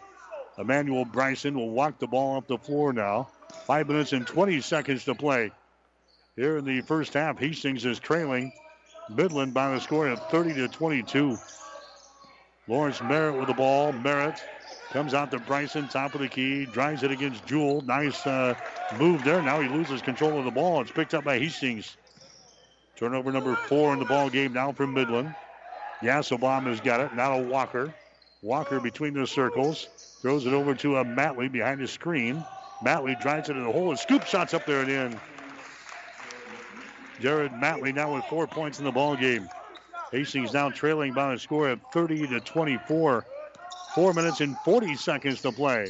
Emmanuel Bryson will walk the ball up the floor now. Five minutes and twenty seconds to play. Here in the first half, Hastings is trailing Midland by the score of thirty to twenty-two. Lawrence Merritt with the ball. Merritt comes out to Bryson, top of the key, drives it against Jewell. Nice uh, move there. Now he loses control of the ball. It's picked up by Hastings. Turnover number four in the ball game now from Midland. Gasselbaum has got it. Now to Walker. Walker between the circles. Throws it over to a Matley behind his screen. Matley drives it in the hole and scoop shots up there and in. Jared Matley now with four points in the ball game. Hastings now trailing by a score of thirty to twenty-four. Four minutes and forty seconds to play.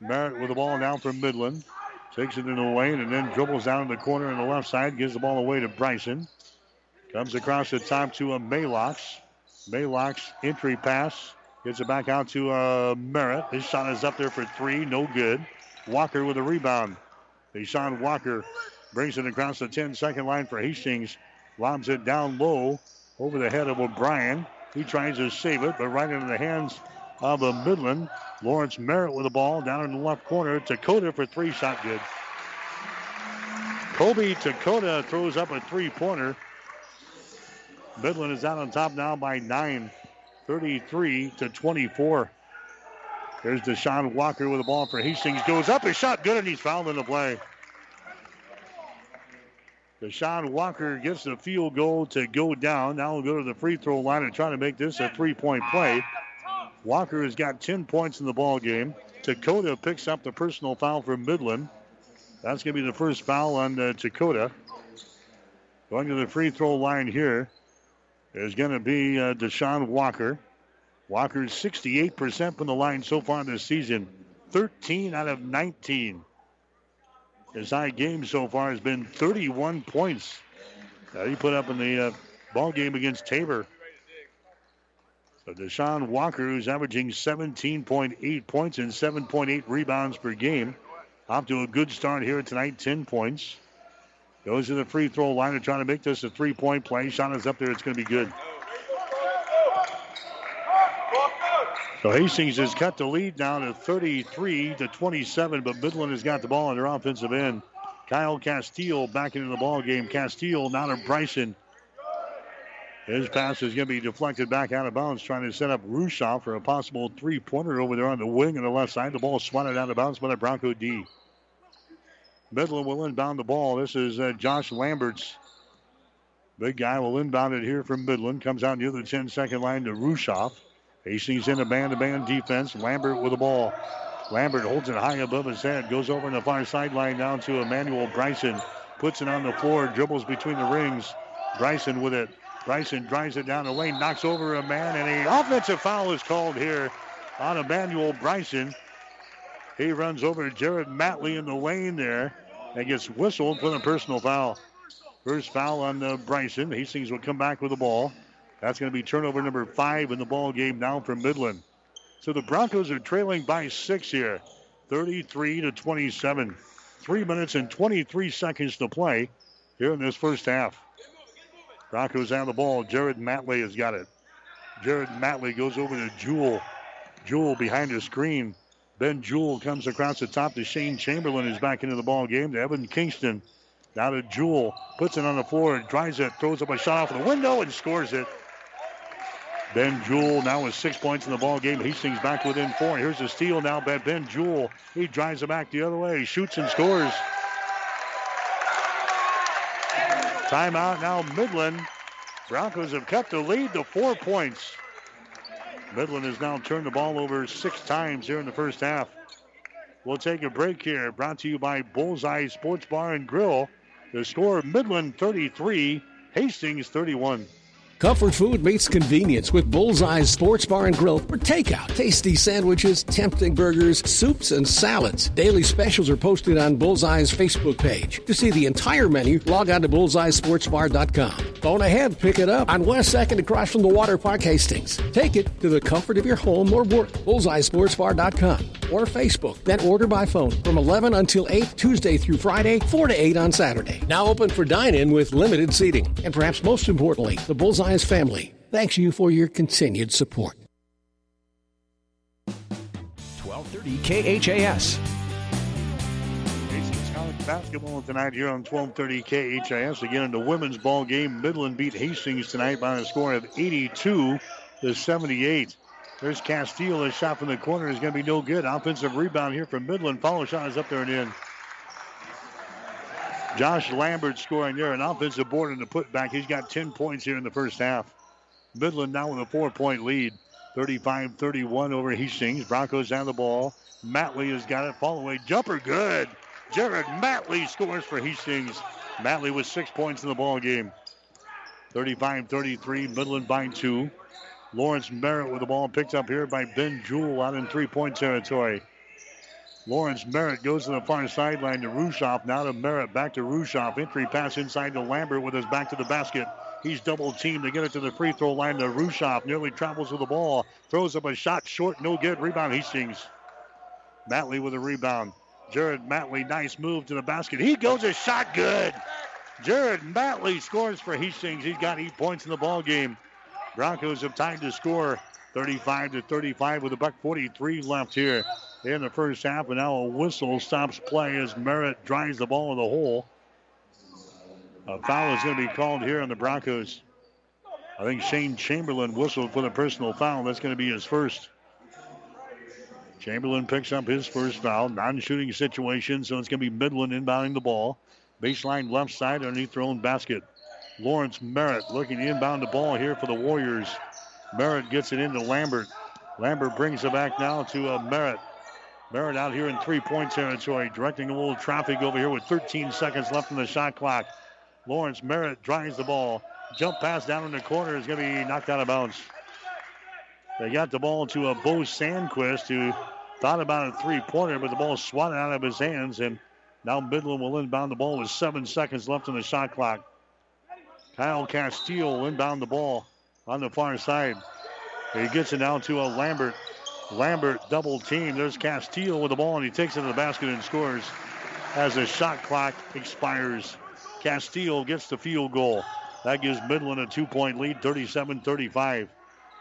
Merritt with the ball now from Midland. Takes it in the lane and then dribbles down in the corner on the left side. Gives the ball away to Bryson. Comes across the top to a Maylocks. Maylocks entry pass. Gets it back out to uh, Merritt. His shot is up there for three. No good. Walker with a rebound. Deshaun Walker brings it across the ten-second line for Hastings. Lobs it down low over the head of O'Brien. He tries to save it, but right into the hands of a Midland. Lawrence Merritt with the ball down in the left corner. Takoda for three. Shot good. Kobe Takoda throws up a three-pointer. Midland is out on top now by nine, thirty-three to twenty-four. There's Deshaun Walker with the ball for Hastings. Goes up, his shot good, and he's fouled in the play. Deshaun Walker gets the field goal to go down. Now we'll go to the free throw line and try to make this a three-point play. Walker has got ten points in the ball game. Takoda picks up the personal foul for Midland. That's going to be the first foul on uh, Takoda. Going to the free throw line here is going to be uh, Deshaun Walker. Walker's sixty-eight percent from the line so far this season. thirteen out of nineteen. His high game so far has been thirty-one points that he put up in the uh, ball game against Tabor. So Deshaun Walker, who's averaging seventeen point eight points and seven point eight rebounds per game, off to a good start here tonight, ten points. Goes to the free throw line and trying to make this a three-point play. Shot is up there. It's going to be good. So Hastings has cut the lead down to thirty-three to twenty-seven, but Midland has got the ball on their offensive end. Kyle Castile back into the ball game. Castile now to Bryson. His pass is going to be deflected back out of bounds, trying to set up Rushoff for a possible three-pointer over there on the wing on the left side. The ball swatted out of bounds by the Bronco D. Midland will inbound the ball. This is uh, Josh Lambert's. Big guy will inbound it here from Midland. Comes out near the ten-second line to Rushoff. Hastings in a man-to-man defense. Lambert with the ball. Lambert holds it high above his head, goes over in the far sideline down to Emmanuel Bryson, puts it on the floor, dribbles between the rings. Bryson with it. Bryson drives it down the lane, knocks over a man, and an offensive foul is called here on Emmanuel Bryson. He runs over Jared Matley in the lane there and gets whistled for the personal foul. First foul on uh, Bryson. Hastings will come back with the ball. That's going to be turnover number five in the ball game now for Midland. So the Broncos are trailing by six here, thirty-three to twenty-seven. Three minutes and twenty-three seconds to play here in this first half. Broncos have the ball. Jared Matley has got it. Jared Matley goes over to Jewell. Jewell behind the screen. Ben Jewell comes across the top to Shane Chamberlain, who's back into the ball game, to Evan Kingston. Now to Jewell, puts it on the floor, drives it, throws up a shot off the window, and scores it. Ben Jewell now with six points in the ball game. Hastings back within four. Here's a steal now by Ben Jewell. He drives it back the other way, shoots and scores. Timeout now, Midland. Broncos have kept the lead to four points. Midland has now turned the ball over six times here in the first half. We'll take a break here. Brought to you by Bullseye Sports Bar and Grill. The score, Midland thirty-three, Hastings thirty-one. Comfort food meets convenience with Bullseye's Sports Bar and Grill for takeout. Tasty sandwiches, tempting burgers, soups, and salads. Daily specials are posted on Bullseye's Facebook page. To see the entire menu, log on to bullseye sports bar dot com. Phone ahead, pick it up on West second across from the Water Park, Hastings. Take it to the comfort of your home or work. bullseye sports bar dot com or Facebook. Then order by phone from eleven until eight, Tuesday through Friday, four to eight on Saturday. Now open for dine-in with limited seating. And perhaps most importantly, the Bullseye family thanks you for your continued support. twelve thirty K H A S. Hastings College basketball tonight here on twelve thirty K H A S. Again, in the women's ball game, Midland beat Hastings tonight by a score of eighty-two to seventy-eight. There's Castile. A shot from the corner is going to be no good. Offensive rebound here from Midland. Follow shot is up there and in. Josh Lambert scoring there, an offensive board and a putback. He's got ten points here in the first half. Midland now with a four-point lead, thirty-five thirty-one over Hastings. Broncos down the ball. Matley has got it. Fall away jumper, good. Jared Matley scores for Hastings. Matley with six points in the ball game. thirty-five thirty-three, Midland by two. Lawrence Merritt with the ball picked up here by Ben Jewell out in three-point territory. Lawrence Merritt goes to the far sideline to Rushoff. Now to Merritt. Back to Rushoff. Entry pass inside to Lambert with his back to the basket. He's double-teamed to get it to the free throw line to Rushoff. Nearly travels with the ball. Throws up a shot short. No good. Rebound Hastings. Matley with a rebound. Jared Matley. Nice move to the basket. He goes a shot good. Jared Matley scores for Hastings. He's got eight points in the ball game. Broncos have tied to score thirty-five to thirty-five with a buck forty-three left here in the first half, and now a whistle stops play as Merritt drives the ball in the hole. A foul is going to be called here on the Broncos. I think Shane Chamberlain whistled for the personal foul. That's going to be his first. Chamberlain picks up his first foul. Non-shooting situation, so it's going to be Midland inbounding the ball. Baseline left side underneath their own basket. Lawrence Merritt looking to inbound the ball here for the Warriors. Merritt gets it into Lambert. Lambert brings it back now to uh, Merritt. Merritt out here in three-point territory, directing a little traffic over here with thirteen seconds left in the shot clock. Lawrence Merritt drives the ball. Jump pass down in the corner is going to be knocked out of bounds. They got the ball to a Bo Sandquist, who thought about a three-pointer, but the ball swatted out of his hands, and now Midland will inbound the ball with seven seconds left in the shot clock. Kyle Castile will inbound the ball on the far side. He gets it down to a Lambert. Lambert double team. There's Castile with the ball, and he takes it to the basket and scores as the shot clock expires. Castile gets the field goal. That gives Midland a two-point lead, thirty-seven thirty-five.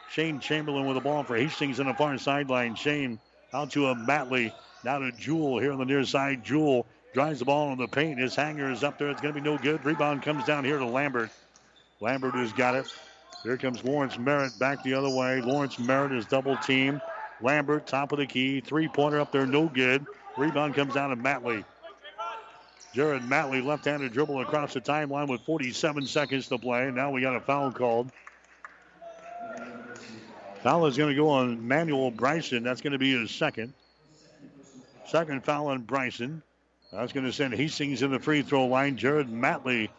Shane Chamberlain with the ball for Hastings on the far sideline. Shane out to a Matley. Now to Jewell here on the near side. Jewell drives the ball on the paint. His hanger is up there. It's going to be no good. Rebound comes down here to Lambert. Lambert has got it. Here comes Lawrence Merritt back the other way. Lawrence Merritt is double teamed. Lambert, top of the key. Three-pointer up there, no good. Rebound comes down to Matley. Jared Matley, left-handed dribble across the timeline with forty-seven seconds to play. Now we got a foul called. Foul is going to go on Manuel Bryson. That's going to be his second. Second foul on Bryson. That's going to send Hastings in the free throw line. Jared Matley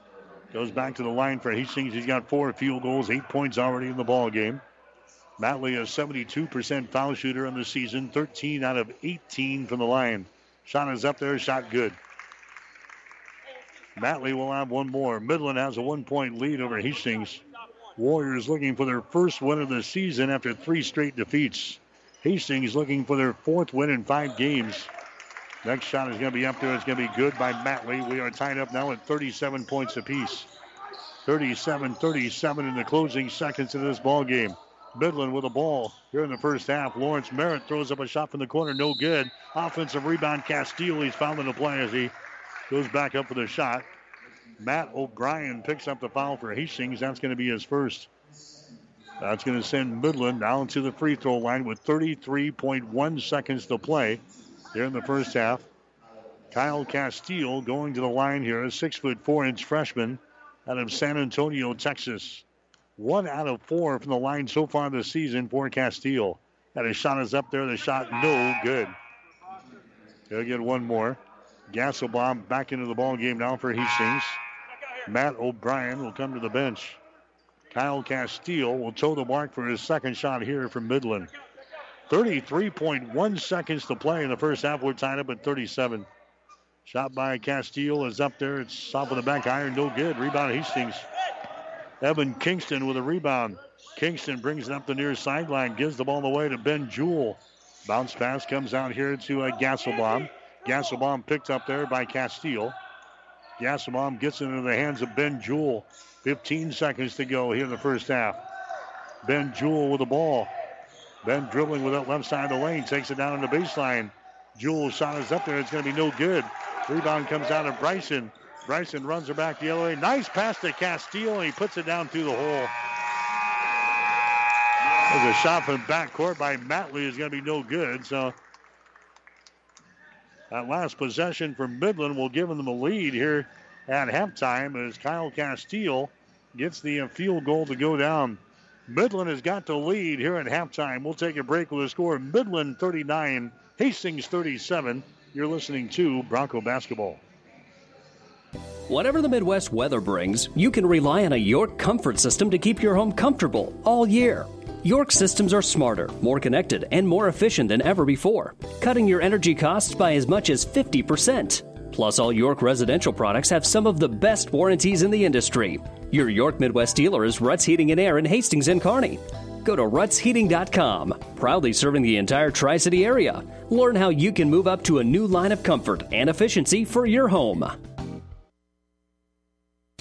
goes back to the line for Hastings. He's got four field goals, eight points already in the ball game. Matley, a seventy-two percent foul shooter on the season, thirteen out of eighteen from the line. Shot is up there, shot good. Matley will have one more. Midland has a one-point lead over Hastings. Warriors looking for their first win of the season after three straight defeats. Hastings looking for their fourth win in five games. Next shot is going to be up there. It's going to be good by Matley. We are tied up now at thirty-seven points apiece. thirty-seven thirty-seven in the closing seconds of this ball game. Midland with a ball here in the first half. Lawrence Merritt throws up a shot from the corner. No good. Offensive rebound. Castile. He's fouled in the play as he goes back up for the shot. Matt O'Brien picks up the foul for Hastings. That's going to be his first. That's going to send Midland down to the free throw line with thirty-three point one seconds to play here in the first half. Kyle Castile going to the line here, a six foot four inch freshman out of San Antonio, Texas. One out of four from the line so far this season for Castile. And his shot is up there. The shot, no good. He'll get one more. Gasselbaum back into the ball game now for Hastings. Matt O'Brien will come to the bench. Kyle Castile will toe the mark for his second shot here from Midland. thirty-three point one seconds to play in the first half. We're tied up at thirty-seven. Shot by Castile is up there. It's top of the back iron. No good. Rebound Hastings. Evan Kingston with a rebound. Kingston brings it up the near sideline. Gives the ball away to Ben Jewell. Bounce pass comes out here to uh, Gasselbaum. Gasselbaum picked up there by Castile. Gasselbaum gets it into the hands of Ben Jewell. fifteen seconds to go here in the first half. Ben Jewell with the ball. Ben dribbling with that left side of the lane. Takes it down on the baseline. Jewell's shot is up there. It's going to be no good. Rebound comes out of Bryson. Bryson runs her back the other way. Nice pass to Castile, and he puts it down through the hole. There's a shot from backcourt by Matley. Is going to be no good. So that last possession from Midland will give them the lead here at halftime as Kyle Castile gets the field goal to go down. Midland has got the lead here at halftime. We'll take a break with a score. Midland thirty-nine, Hastings thirty-seven. You're listening to Bronco Basketball. Whatever the Midwest weather brings, you can rely on a York comfort system to keep your home comfortable all year. York systems are smarter, more connected, and more efficient than ever before, cutting your energy costs by as much as fifty percent. Plus, all York residential products have some of the best warranties in the industry. Your York Midwest dealer is Rutt's Heating and Air in Hastings and Kearney. Go to Rutts Heating dot com, proudly serving the entire Tri-City area. Learn how you can move up to a new line of comfort and efficiency for your home.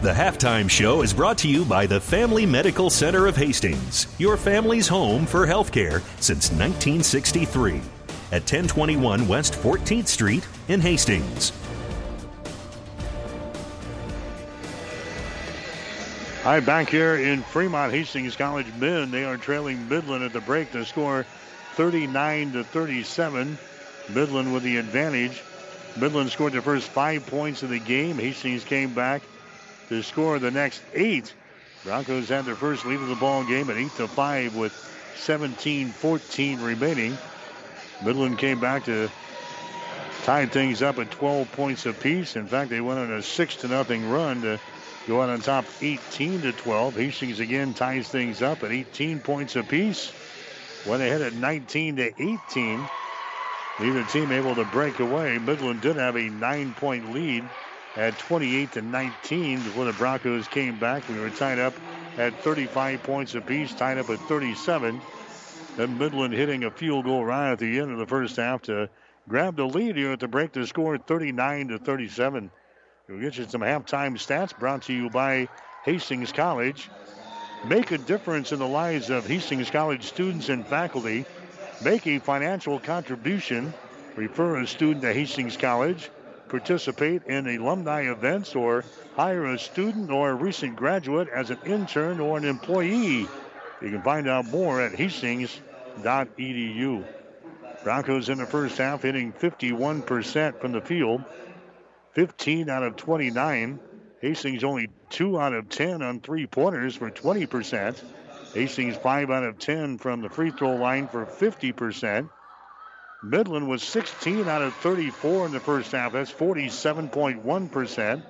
The Halftime Show is brought to you by the Family Medical Center of Hastings, your family's home for healthcare since nineteen sixty-three, at ten twenty-one West fourteenth Street in Hastings. Hi, back here in Fremont, Hastings College men. They are trailing Midland at the break. The score thirty-nine to thirty-seven. Midland with the advantage. Midland scored the first five points of the game. Hastings came back to score the next eight. Broncos had their first lead of the ball game at eight to five with seventeen fourteen remaining. Midland came back to tie things up at twelve points apiece. In fact, they went on a six to nothing run to go out on top eighteen to twelve. Hastings again ties things up at eighteen points apiece. when they hit it nineteen to eighteen. Neither team able to break away. Midland did have a nine-point lead at twenty-eight to nineteen before the Broncos came back. We were tied up at thirty-five points apiece, tied up at thirty-seven. Then Midland hitting a field goal right at the end of the first half to grab the lead here at the break to score thirty-nine to thirty-seven. We'll get you some halftime stats brought to you by Hastings College. Make a difference in the lives of Hastings College students and faculty. Make a financial contribution. Refer a student to Hastings College. Participate in alumni events or hire a student or a recent graduate as an intern or an employee. You can find out more at hastings dot e d u. Broncos in the first half hitting fifty-one percent from the field. fifteen out of twenty-nine. Hastings only two out of ten on three-pointers for twenty percent. Hastings five out of ten from the free throw line for fifty percent. Midland was sixteen out of thirty-four in the first half. That's forty-seven point one percent.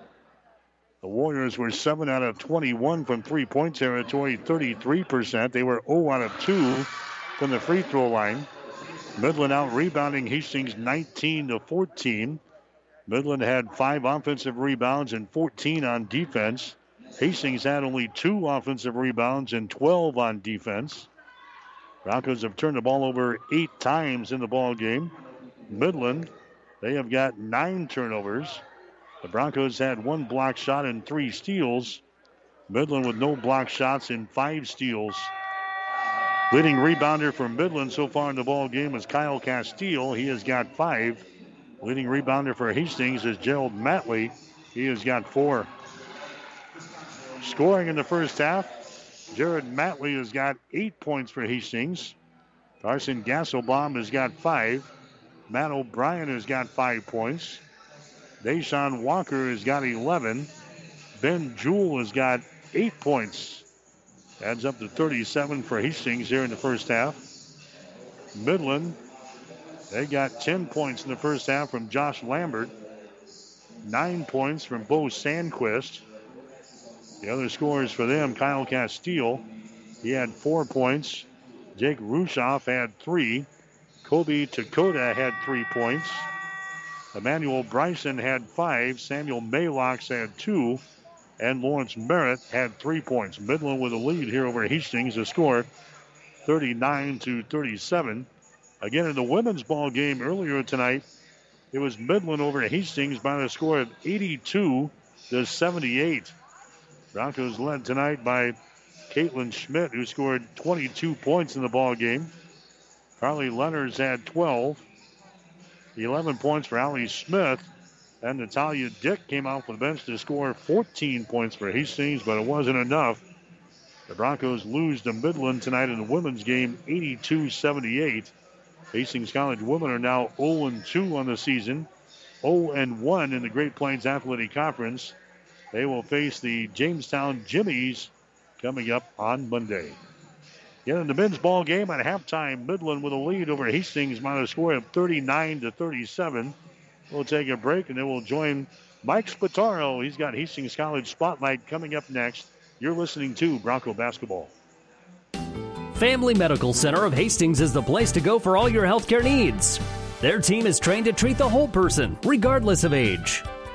The Warriors were seven out of twenty-one from three-point territory, thirty-three percent. They were zero out of two from the free throw line. Midland out-rebounding Hastings nineteen to fourteen. Midland had five offensive rebounds and fourteen on defense. Hastings had only two offensive rebounds and twelve on defense. Broncos have turned the ball over eight times in the ball game. Midland, they have got nine turnovers. The Broncos had one block shot and three steals. Midland with no block shots and five steals. Leading rebounder for Midland so far in the ball game is Kyle Castile. He has got five. Leading rebounder for Hastings is Jared Matley. He has got four. Scoring in the first half, Jared Matley has got eight points for Hastings. Carson Gasselbaum has got five. Matt O'Brien has got five points. Deshaun Walker has got eleven. Ben Jewell has got eight points. Adds up to thirty-seven for Hastings here in the first half. Midland, they got ten points in the first half from Josh Lambert. Nine points from Bo Sandquist. The other scorers for them, Kyle Castile, he had four points. Jake Rushoff had three. Toby Takoda had three points. Emmanuel Bryson had five. Samuel Maylocks had two. And Lawrence Merritt had three points. Midland with a lead here over Hastings to score thirty-nine to thirty-seven. Again, in the women's ball game earlier tonight, it was Midland over Hastings by the score of eighty-two to seventy-eight. Broncos led tonight by Caitlyn Schmidt, who scored twenty-two points in the ball game. Carly Lenners had twelve. eleven points for Allie Smith. And Natalia Dick came off the bench to score fourteen points for Hastings, but it wasn't enough. The Broncos lose to Midland tonight in the women's game, eighty-two seventy-eight. Hastings College women are now oh and two on the season, oh and one in the Great Plains Athletic Conference. They will face the Jamestown Jimmies coming up on Monday. Yet in the men's ball game at halftime, Midland with a lead over Hastings by a score of thirty-nine to thirty-seven. We'll take a break and then we'll join Mike Spataro. He's got Hastings College Spotlight coming up next. You're listening to Bronco Basketball. Family Medical Center of Hastings is the place to go for all your healthcare needs. Their team is trained to treat the whole person, regardless of age.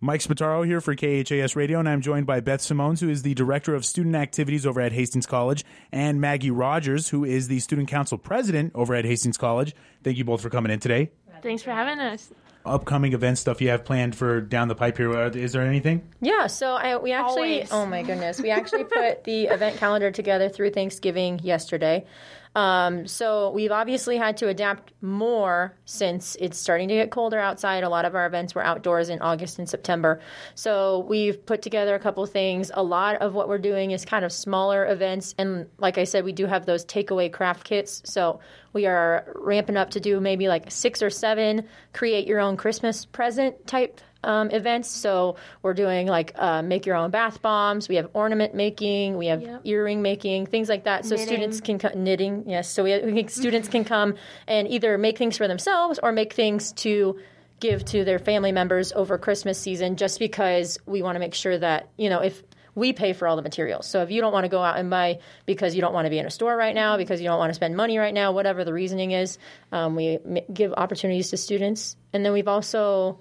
Mike Spataro here for K H A S Radio, and I'm joined by Beth Simones, who is the Director of Student Activities over at Hastings College, and Maggie Rogers, who is the Student Council President over at Hastings College. Thank you both for coming in today. Thanks for having us. Upcoming event stuff you have planned for down the pipe here, is there anything? Yeah, so I, we actually, Always. oh my goodness, we actually put the event calendar together through Thanksgiving yesterday. Um, so we've obviously had to adapt more since it's starting to get colder outside. A lot of our events were outdoors in August and September. So we've put together a couple things. A lot of what we're doing is kind of smaller events. And like I said, we do have those takeaway craft kits. So we are ramping up to do maybe like six or seven create your own Christmas present type um, events. So we're doing like uh, make your own bath bombs. We have ornament making. We have yep. earring making, things like that. So knitting. students can co- knitting. Yes. So we, we students can come and either make things for themselves or make things to give to their family members over Christmas season, just because we want to make sure that, you know, if we pay for all the materials. So if you don't want to go out and buy because you don't want to be in a store right now, because you don't want to spend money right now, whatever the reasoning is, um, we m- give opportunities to students. And then we've also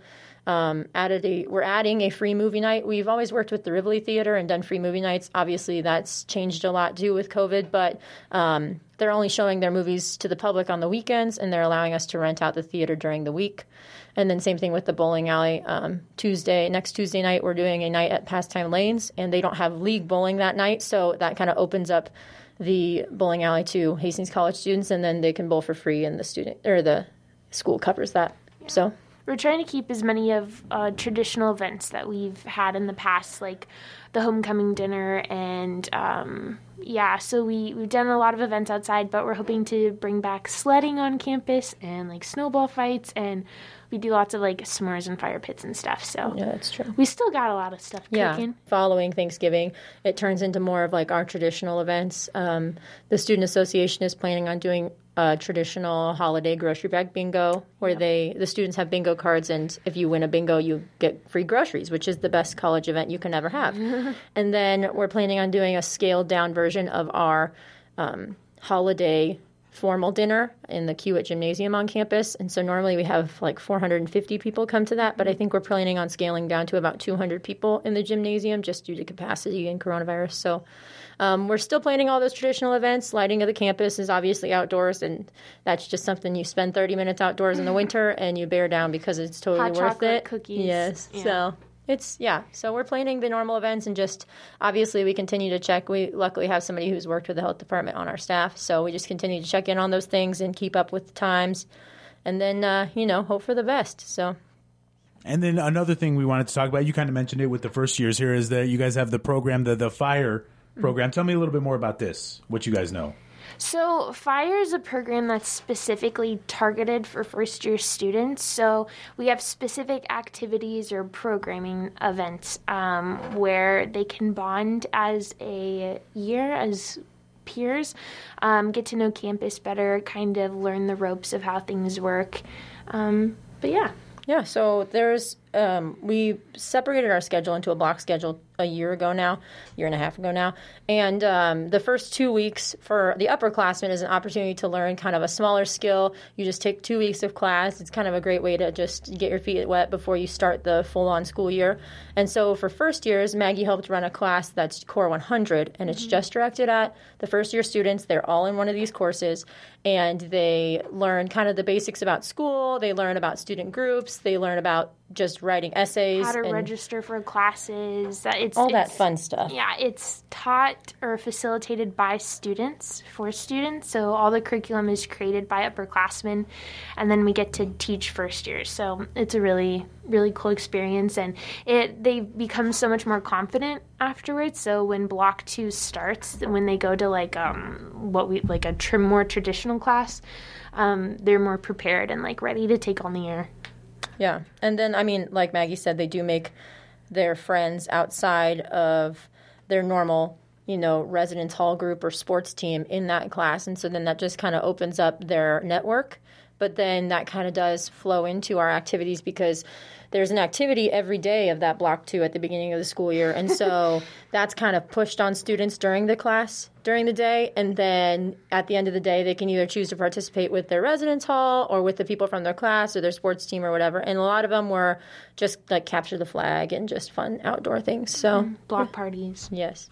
um, added a, we're adding a free movie night. We've always worked with the Rivoli Theater and done free movie nights. Obviously that's changed a lot too with COVID, but um, they're only showing their movies to the public on the weekends, and they're allowing us to rent out the theater during the week. And then same thing with the bowling alley. Um, Tuesday, next Tuesday night, we're doing a night at Pastime Lanes, and they don't have league bowling that night, so that kind of opens up the bowling alley to Hastings College students, and then they can bowl for free, and the student or the school covers that. Yeah. So we're trying to keep as many of uh, traditional events that we've had in the past, like the homecoming dinner, and um, yeah. So we we've done a lot of events outside, but we're hoping to bring back sledding on campus and like snowball fights and. We do lots of, like, s'mores and fire pits and stuff, so. Yeah, that's true. We still got a lot of stuff yeah. cooking. Following Thanksgiving, it turns into more of, like, our traditional events. Um, the Student Association is planning on doing a traditional holiday grocery bag bingo where yep. they the students have bingo cards, and if you win a bingo, you get free groceries, which is the best college event you can ever have. And then we're planning on doing a scaled-down version of our um, holiday formal dinner in the Kiewit Gymnasium on campus. And so normally we have like four hundred fifty people come to that, but I think we're planning on scaling down to about two hundred people in the gymnasium just due to capacity and coronavirus. So um, we're still planning all those traditional events. Lighting of the campus is obviously outdoors, and that's just something you spend thirty minutes outdoors in the winter and you bear down because it's totally Hot worth chocolate, it. Cookies. Yes. Yeah. So It's, yeah, so we're planning the normal events, and just obviously we continue to check. We luckily have somebody who's worked with the health department on our staff, so we just continue to check in on those things and keep up with the times, and then, uh, you know, hope for the best, so. And then another thing we wanted to talk about, you kind of mentioned it with the first years here, is that you guys have the program, the, the FIRE program. Mm-hmm. Tell me a little bit more about this, what you guys know. So FIRE is a program that's specifically targeted for first-year students. So we have specific activities or programming events um, where they can bond as a year, as peers, um, get to know campus better, kind of learn the ropes of how things work. Um, but, yeah. Yeah, so there's um, we separated our schedule into a block schedule a year ago now, year and a half ago now. And um, the first two weeks for the upperclassmen is an opportunity to learn kind of a smaller skill. You just take two weeks of class. It's kind of a great way to just get your feet wet before you start the full-on school year. And so for first years, Maggie helped run a class that's Core one hundred, and it's mm-hmm. just directed at the first-year students. They're all in one of these courses, and they learn kind of the basics about school. They learn about student groups. They learn about just writing essays. How to and register for classes. It's, all it's, that fun stuff. Yeah, it's taught or facilitated by students, for students. So all the curriculum is created by upperclassmen, and then we get to teach first years. So it's a really, really cool experience, and it they become so much more confident afterwards. So when block two starts, when they go to like um what we like a tr- more traditional class, um, they're more prepared and like ready to take on the air. Yeah. And then, I mean, like Maggie said, they do make their friends outside of their normal, you know, residence hall group or sports team in that class. And so then that just kind of opens up their network. But then that kind of does flow into our activities, because there's an activity every day of that block two at the beginning of the school year. And so that's kind of pushed on students during the class, during the day. And then at the end of the day, they can either choose to participate with their residence hall or with the people from their class or their sports team or whatever. And a lot of them were just like capture the flag and just fun outdoor things. So mm-hmm. block parties. Yes.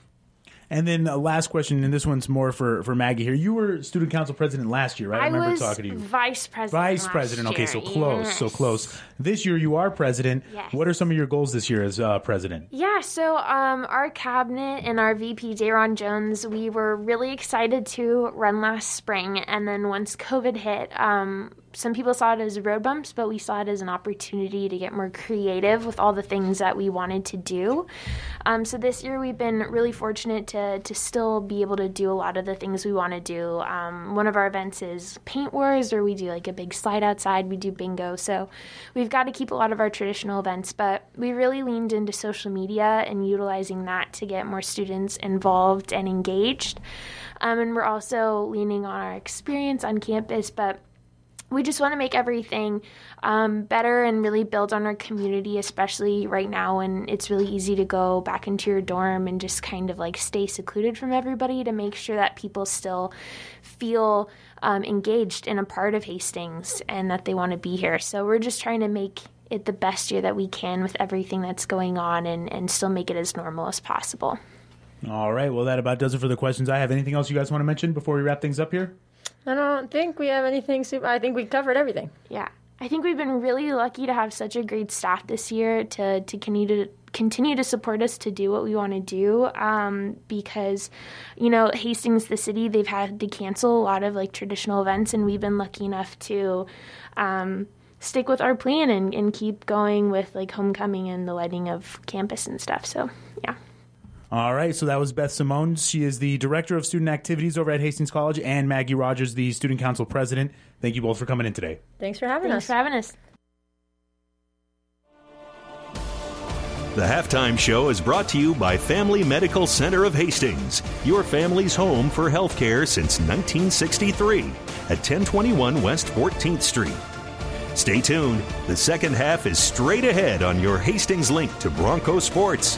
And then uh, last question, and this one's more for, for Maggie here. You were student council president last year, right? I, I remember was talking to you. Vice president. Vice last president. Year. Okay, so close, yes. so close. This year you are president. Yes. What are some of your goals this year as uh, president? Yeah, so um, our cabinet and our V P, Dayron Jones, we were really excited to run last spring, and then once COVID hit, um, some people saw it as road bumps, but we saw it as an opportunity to get more creative with all the things that we wanted to do. Um, so this year we've been really fortunate to to still be able to do a lot of the things we want to do. Um, one of our events is Paint Wars, where we do like a big slide outside, we do bingo. So we've got to keep a lot of our traditional events, but we really leaned into social media and utilizing that to get more students involved and engaged. Um, and we're also leaning on our experience on campus, but we just want to make everything um, better and really build on our community, especially right now when it's really easy to go back into your dorm and just kind of like stay secluded from everybody, to make sure that people still feel um, engaged and a part of Hastings and that they want to be here. So we're just trying to make it the best year that we can with everything that's going on, and, and still make it as normal as possible. All right. Well, that about does it for the questions I have. Anything else you guys want to mention before we wrap things up here? I don't think we have anything super. I think we covered everything. Yeah. I think we've been really lucky to have such a great staff this year to, to continue to continue to support us to do what we want to do, um, because, you know, Hastings, the city, they've had to cancel a lot of like traditional events, and we've been lucky enough to um, stick with our plan and, and keep going with like homecoming and the lighting of campus and stuff. So, yeah. All right, so that was Beth Simone. She is the Director of Student Activities over at Hastings College, and Maggie Rogers, the Student Council President. Thank you both for coming in today. Thanks for having Thanks us. Thanks for having us. The Halftime Show is brought to you by Family Medical Center of Hastings, your family's home for healthcare since nineteen sixty-three at ten twenty-one West fourteenth Street. Stay tuned. The second half is straight ahead on your Hastings link to Bronco Sports.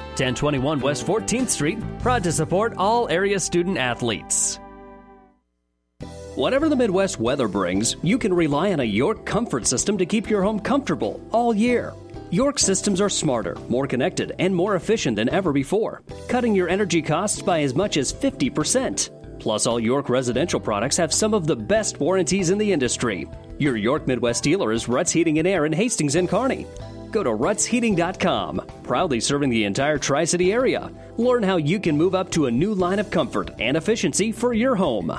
ten twenty-one West fourteenth Street, proud to support all area student athletes. Whatever the Midwest weather brings, you can rely on a York comfort system to keep your home comfortable all year. York systems are smarter, more connected, and more efficient than ever before, cutting your energy costs by as much as fifty percent. Plus, all York residential products have some of the best warranties in the industry. Your York Midwest dealer is Rutt's Heating and Air in Hastings and Kearney. Go to Rutts Heating dot com, proudly serving the entire Tri-City area. Learn how you can move up to a new line of comfort and efficiency for your home.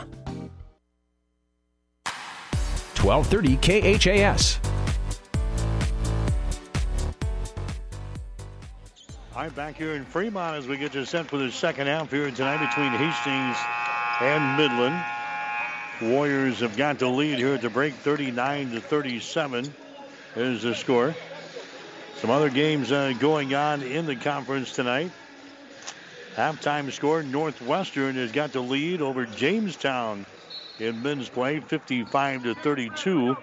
twelve thirty K H A S. All right, back here in Fremont as we get you set for the second half here tonight between Hastings and Midland. Warriors have got the lead here at the break, thirty-nine to thirty-seven is the score. Some other games uh, going on in the conference tonight. Halftime score, Northwestern has got the lead over Jamestown in men's play, fifty-five to thirty-two.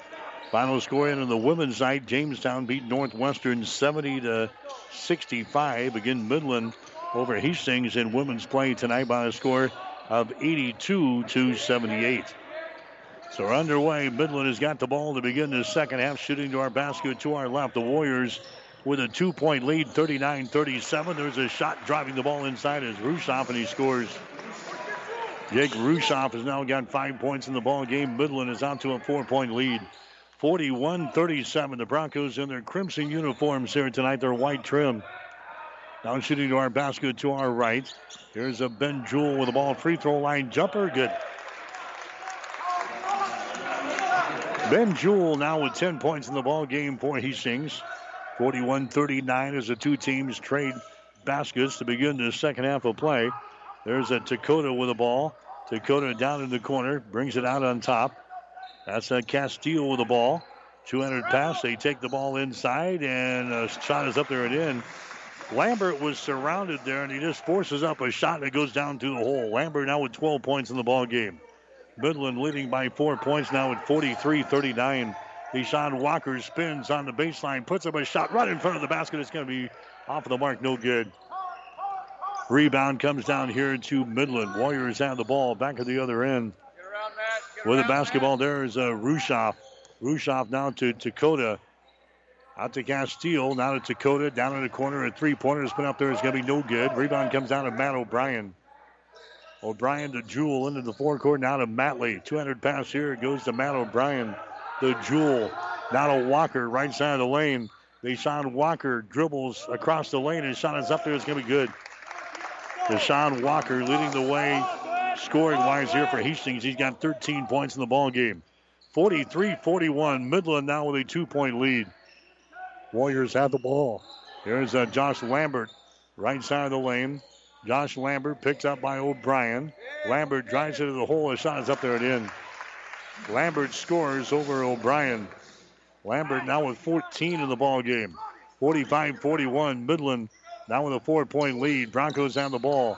Final score in on the women's side, Jamestown beat Northwestern seventy to sixty-five. Again, Midland over Hastings in women's play tonight by a score of eighty-two to seventy-eight. So we're underway. Midland has got the ball to begin the second half, shooting to our basket to our left. The Warriors with a two-point lead, thirty-nine thirty-seven. There's a shot driving the ball inside as Rushoff, and he scores. Jake Rushoff has now got five points in the ball game. Midland is out to a four-point lead, forty-one thirty-seven. The Broncos in their crimson uniforms here tonight, their white trim. Now shooting to our basket to our right. Here's a Ben Jewell with the ball. Free throw line jumper. Good. Ben Jewell now with ten points in the ball game for Hastings. forty-one thirty-nine as the two teams trade baskets to begin the second half of play. There's a Takoda with the ball. Takoda down in the corner, brings it out on top. That's a Castile with the ball. two hundred pass. They take the ball inside, and a shot is up there and in. Lambert was surrounded there, and he just forces up a shot that goes down through the hole. Lambert now with twelve points in the ball game. Midland leading by four points now at forty-three thirty-nine. Deshaun Walker spins on the baseline, puts up a shot right in front of the basket. It's going to be off of the mark, no good. Rebound comes down here to Midland. Warriors have the ball back at the other end. Around, with the basketball, Matt. There is uh, Rushoff. Rushoff now to Takoda. Out to Castile, now to Takoda, down in the corner, a three-pointer spin up there is going to be no good. Rebound comes down to Matt O'Brien. O'Brien to Jewell into the forecourt, now to Matley. two hundred pass here, it goes to Matt O'Brien. To Jewell, now to Walker, right side of the lane. Deshaun Walker dribbles across the lane, and his shot is up there, it's going to be good. Deshaun Walker leading the way, scoring-wise here for Hastings. He's got thirteen points in the ballgame. forty-three forty-one, Midland now with a two-point lead. Warriors have the ball. Here's uh, Josh Lambert, right side of the lane. Josh Lambert picked up by O'Brien. Lambert drives it to the hole. His shot is up there and in. Lambert scores over O'Brien. Lambert now with fourteen in the ball game. forty-five forty-one, Midland now with a four-point lead. Broncos have the ball.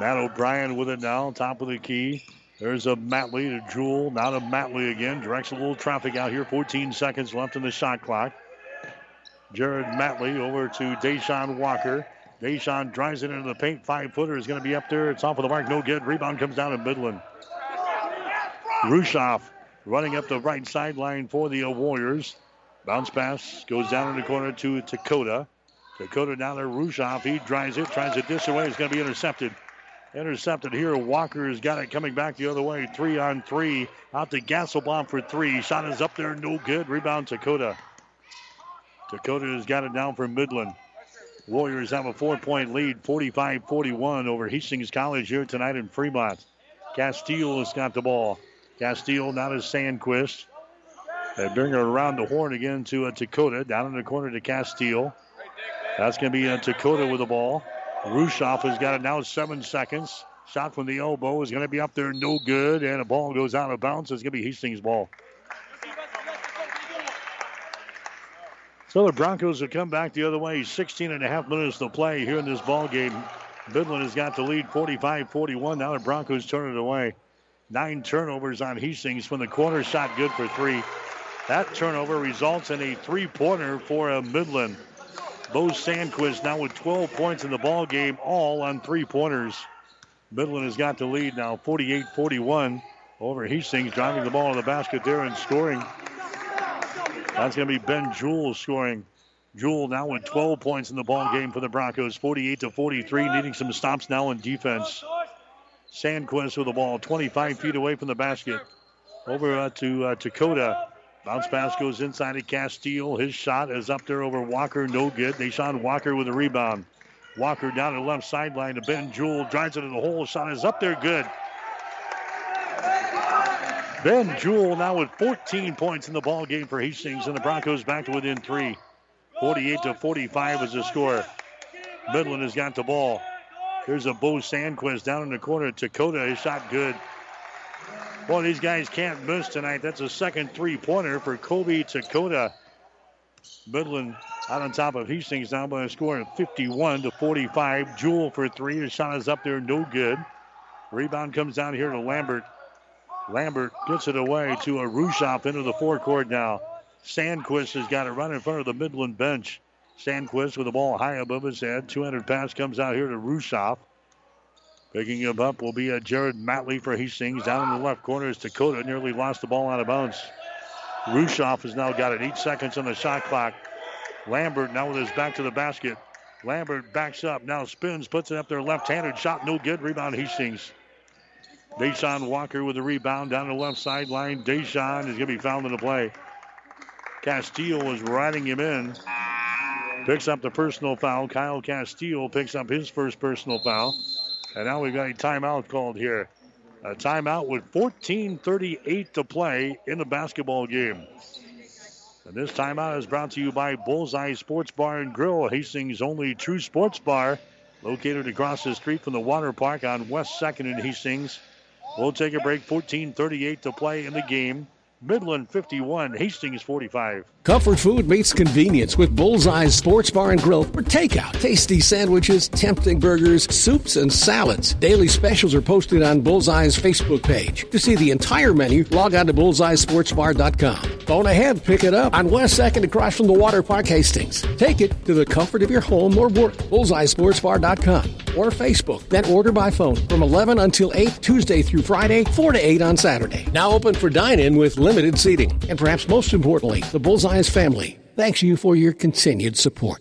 Matt O'Brien with it now, top of the key. There's a Matley to Jewell, now to Matley again. Directs a little traffic out here. fourteen seconds left in the shot clock. Jared Matley over to Deshaun Walker. Deshaun drives it into the paint. Five-footer is going to be up there. It's off of the mark. No good. Rebound comes down to Midland. Rushoff running up the right sideline for the Warriors. Bounce pass goes down in the corner to Takoda. Takoda down there. Rushoff, he drives it, tries to dish away. It's going to be intercepted. Intercepted here. Walker's got it coming back the other way. Three on three. Out to Gasselbaum for three. Shot is up there. No good. Rebound Takoda. Takoda has got it down for Midland. Warriors have a four-point lead. forty-five forty-one over Hastings College here tonight in Fremont. Castile has got the ball. Castile now to Sandquist. They bring it around the horn again to a Takoda. Down in the corner to Castile. That's going to be a Takoda with the ball. Rushoff has got it now, seven seconds. Shot from the elbow is going to be up there, no good. And a ball goes out of bounds. It's going to be Hastings' ball. So the Broncos have come back the other way. sixteen and a half minutes to play here in this ball game. Midland has got the lead forty-five forty-one. Now the Broncos turn it away. Nine turnovers on Hastings from the corner. Shot good for three. That turnover results in a three-pointer for a Midland. Bo Sandquist now with twelve points in the ball game, all on three-pointers. Midland has got the lead now, forty-eight forty-one over Hastings, driving the ball to the basket there and scoring. That's going to be Ben Jewell scoring. Jewell now with twelve points in the ball game for the Broncos, forty-eight to forty-three, needing some stops now in defense. Sandquist with the ball, twenty-five feet away from the basket. Over uh, to uh, Takoda. Bounce pass goes inside to Castile. His shot is up there over Walker. No good. Deshaun Walker with a rebound. Walker down to the left sideline to Ben Jewell. Drives it to the hole. Shot is up there. Good. Ben Jewell now with fourteen points in the ball game for Hastings. And the Broncos back to within three. forty-eight to forty-five is the score. Midland has got the ball. Here's a Bo Sandquist down in the corner. Takoda, his shot good. Boy, these guys can't miss tonight. That's a second three-pointer for Kobe Takoda. Midland out on top of Hastings now by a score of fifty-one to forty-five. Jewell for three. His shot is up there, no good. Rebound comes down here to Lambert. Lambert gets it away to a Rushoff into the forecourt now. Sandquist has got it right in front of the Midland bench. Sandquist with the ball high above his head. two hundred pass comes out here to Rushoff. Picking him up will be a Jared Matley for Hastings. Down in the left corner is Takoda. Nearly lost the ball out of bounds. Rushoff has now got it. Eight seconds on the shot clock. Lambert now with his back to the basket. Lambert backs up. Now spins, puts it up there left-handed. Shot no good. Rebound Hastings. Deshaun Walker with the rebound down the left sideline. Deshaun is going to be fouled in the play. Castile is riding him in. Picks up the personal foul. Kyle Castile picks up his first personal foul. And now we've got a timeout called here. A timeout with fourteen thirty-eight to play in the basketball game. And this timeout is brought to you by Bullseye Sports Bar and Grill, Hastings' only true sports bar, located across the street from the water park on West second in Hastings. We'll take a break. fourteen thirty-eight to play in the game. Midland fifty-one, Hastings forty-five. Comfort food meets convenience with Bullseye's Sports Bar and Grill for takeout. Tasty sandwiches, tempting burgers, soups, and salads. Daily specials are posted on Bullseye's Facebook page. To see the entire menu, log on to bullseye sports bar dot com. phone ahead, pick it up on West second across from the Water Park, Hastings. Take it to the comfort of your home or work. bullseye sports bar dot com or Facebook. Then order by phone from eleven until eight, Tuesday through Friday, four to eight on Saturday. Now open for dine-in with limited seating. And perhaps most importantly, the Bullseyes family thanks you for your continued support.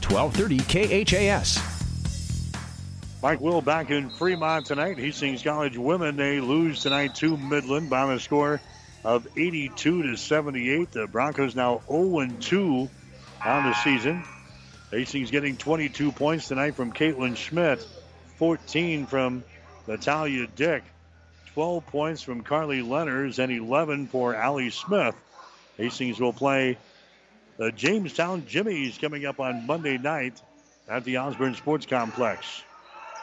twelve thirty K H A S. Mike Will back in Fremont tonight. Hastings College women, they lose tonight to Midland by the score of eighty-two to seventy-eight. The Broncos now oh and two on the season. Hastings getting twenty-two points tonight from Caitlyn Schmidt, fourteen from Natalia Dick, twelve points from Carly Lenners, and eleven for Allie Smith. Hastings will play the Jamestown Jimmies coming up on Monday night at the Osborne Sports Complex.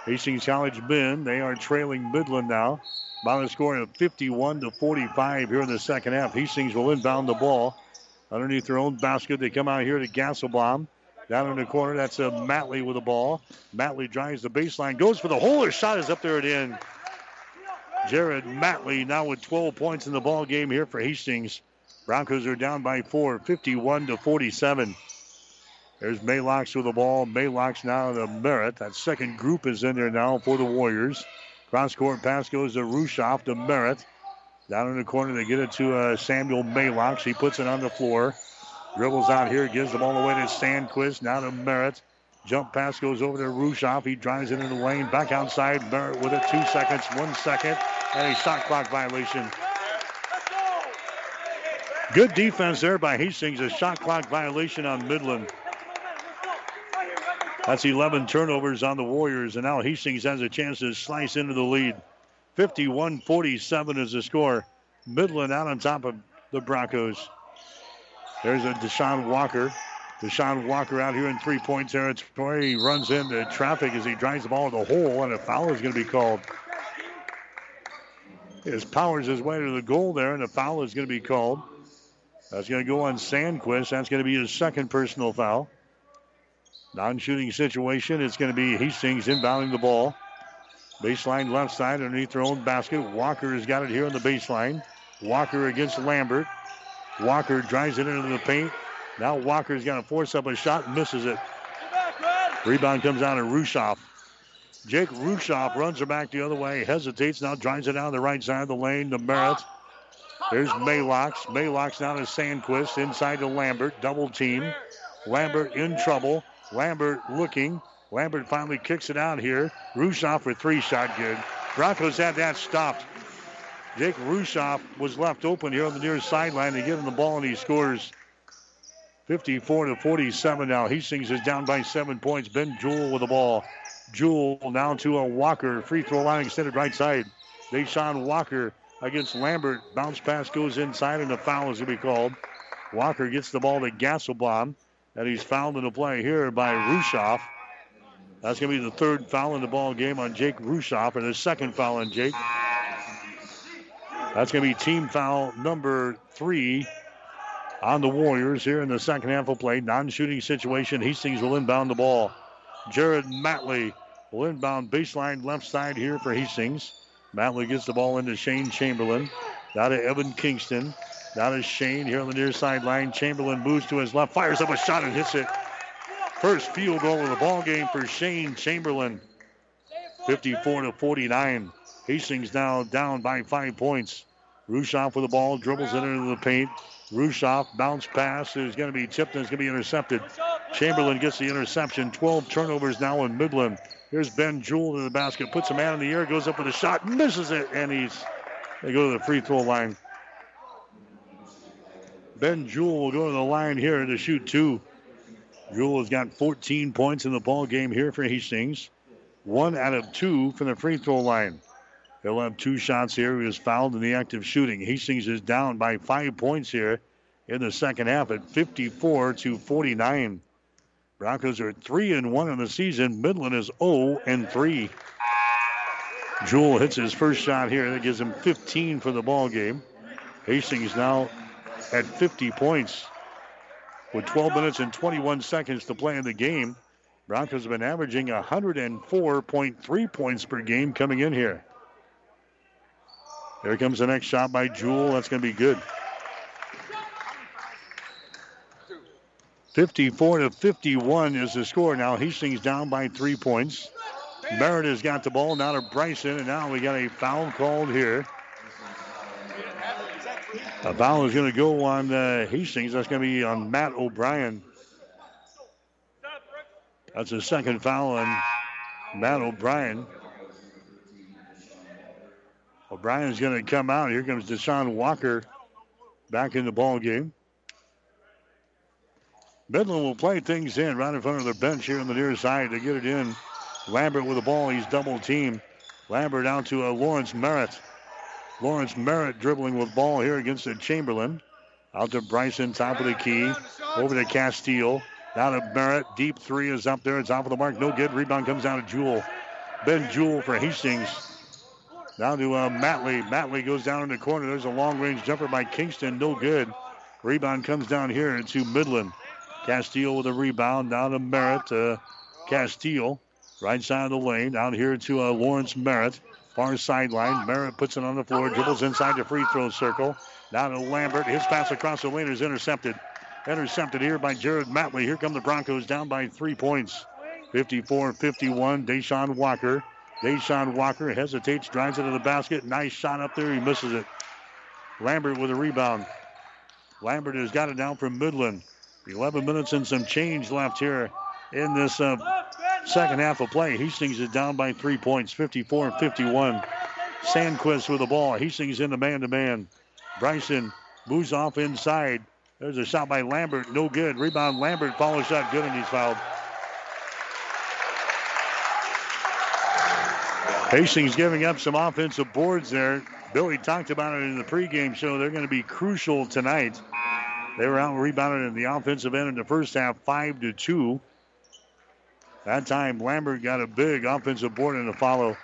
Hastings College men, they are trailing Midland now by the score of fifty-one to forty-five here in the second half. Hastings will inbound the ball underneath their own basket. They come out here to Gasselbaum. Down in the corner, that's a Matley with the ball. Matley drives the baseline, goes for the hole. His shot is up there at in. Jared Matley now with twelve points in the ball game here for Hastings. Broncos are down by four, fifty-one to forty-seven. There's Maylocks with the ball. Maylocks now to Merritt. That second group is in there now for the Warriors. Cross-court pass goes to Rushoff to Merritt. Down in the corner, they get it to uh, Samuel Maylocks. He puts it on the floor. Dribbles out here, gives the ball away to Sandquist. Now to Merritt. Jump pass goes over to Rushoff. He drives it into the lane. Back outside. Merritt with it. Two seconds, one second. And a shot clock violation. Good defense there by Hastings. A shot clock violation on Midland. That's eleven turnovers on the Warriors, and now Hastings has a chance to slice into the lead. fifty-one forty-seven is the score. Midland out on top of the Broncos. There's a Deshaun Walker. Deshaun Walker out here in three-point territory. He runs into traffic as he drives the ball to the hole, and a foul is going to be called. His powers his way to the goal there, and a foul is going to be called. That's going to go on Sandquist. That's going to be his second personal foul. Non-shooting situation. It's going to be Hastings inbounding the ball. Baseline left side underneath their own basket. Walker has got it here on the baseline. Walker against Lambert. Walker drives it into the paint. Now Walker's got to force up a shot and misses it. Rebound comes out to Rushoff. Jake Rushoff runs her back the other way. Hesitates. Now drives it down the right side of the lane to Merritt. There's Maylocks. Maylocks now to Sandquist. Inside to Lambert. Double team. Lambert in trouble. Lambert looking. Lambert finally kicks it out here. Rushoff for three, shot good. Broncos had that stopped. Jake Rushoff was left open here on the near sideline. They give him the ball and he scores. fifty-four to forty-seven now. Hastings is down by seven points. Ben Jewell with the ball. Jewell now to a Walker. Free throw line extended right side. Deshaun Walker against Lambert. Bounce pass goes inside and the foul is going to be called. Walker gets the ball to Gasselbaum. And he's fouled in the play here by Rushoff. That's going to be the third foul in the ball game on Jake Rushoff, and the second foul on Jake. That's going to be team foul number three on the Warriors here in the second half of play. Non-shooting situation. Hastings will inbound the ball. Jared Matley will inbound baseline left side here for Hastings. Matley gets the ball into Shane Chamberlain. Now to Evan Kingston. Now to Shane here on the near sideline. Chamberlain moves to his left, fires up a shot and hits it. First field goal of the ball game for Shane Chamberlain. fifty-four to forty-nine. Hastings now down by five points. Rushoff with the ball, dribbles it into the paint. Rushoff bounce pass is going to be tipped and it's going to be intercepted. Chamberlain gets the interception. twelve turnovers now in Midland. Here's Ben Jewell to the basket, puts a man in the air, goes up with a shot, misses it, and he's they go to the free throw line. Ben Jewell will go to the line here to shoot two. Jewell has got fourteen points in the ball game here for Hastings. One out of two from the free throw line. He'll have two shots here. He was fouled in the act of shooting. Hastings is down by five points here in the second half at fifty-four to forty-nine. Broncos are three and one in the season. Midland is zero and three. Jewell hits his first shot here. That gives him fifteen for the ball game. Hastings now at fifty points with twelve minutes and twenty-one seconds to play in the game. Broncos have been averaging one hundred four point three points per game coming in here. Here comes the next shot by Jewell. That's going to be good. fifty-four to fifty-one is the score. Now Hastings down by three points. Merritt has got the ball now to Bryson, and now we got a foul called here. A foul is going to go on uh, Hastings. That's going to be on Matt O'Brien. That's a second foul on Matt O'Brien. O'Brien's going to come out. Here comes Deshaun Walker back in the ball game. Midland will play things in right in front of the bench here on the near side to get it in. Lambert with the ball. He's double teamed. Lambert out to uh, Lawrence Merritt. Lawrence Merritt dribbling with ball here against Chamberlain. Out to Bryson, top of the key. Over to Castile. Down to Merritt. Deep three is up there. It's off of the mark. No good. Rebound comes down to Jewell. Ben Jewell for Hastings. Down to uh, Matley. Matley goes down in the corner. There's a long-range jumper by Kingston. No good. Rebound comes down here to Midland. Castile with a rebound. Down to Merritt. Uh, Castile. Right side of the lane. Down here to uh, Lawrence Merritt. Far sideline. Merritt puts it on the floor. Dribbles inside the free throw circle. Down to Lambert. His pass across the lane is intercepted. Intercepted here by Jared Matley. Here come the Broncos down by three points. fifty-four fifty-one. Deshaun Walker. Deshaun Walker hesitates. Drives it to the basket. Nice shot up there. He misses it. Lambert with a rebound. Lambert has got it down from Midland. eleven minutes and some change left here in this uh, second half of play. Hastings is down by three points, fifty-four fifty-one. Sandquist with the ball. Hastings in the man-to-man. Bryson moves off inside. There's a shot by Lambert. No good. Rebound Lambert. Follow shot. Good, and he's fouled. Hastings giving up some offensive boards there. Billy talked about it in the pregame show. They're going to be crucial tonight. They were out rebounded in the offensive end in the first half, five to two. That time, Lambert got a big offensive board and a follow.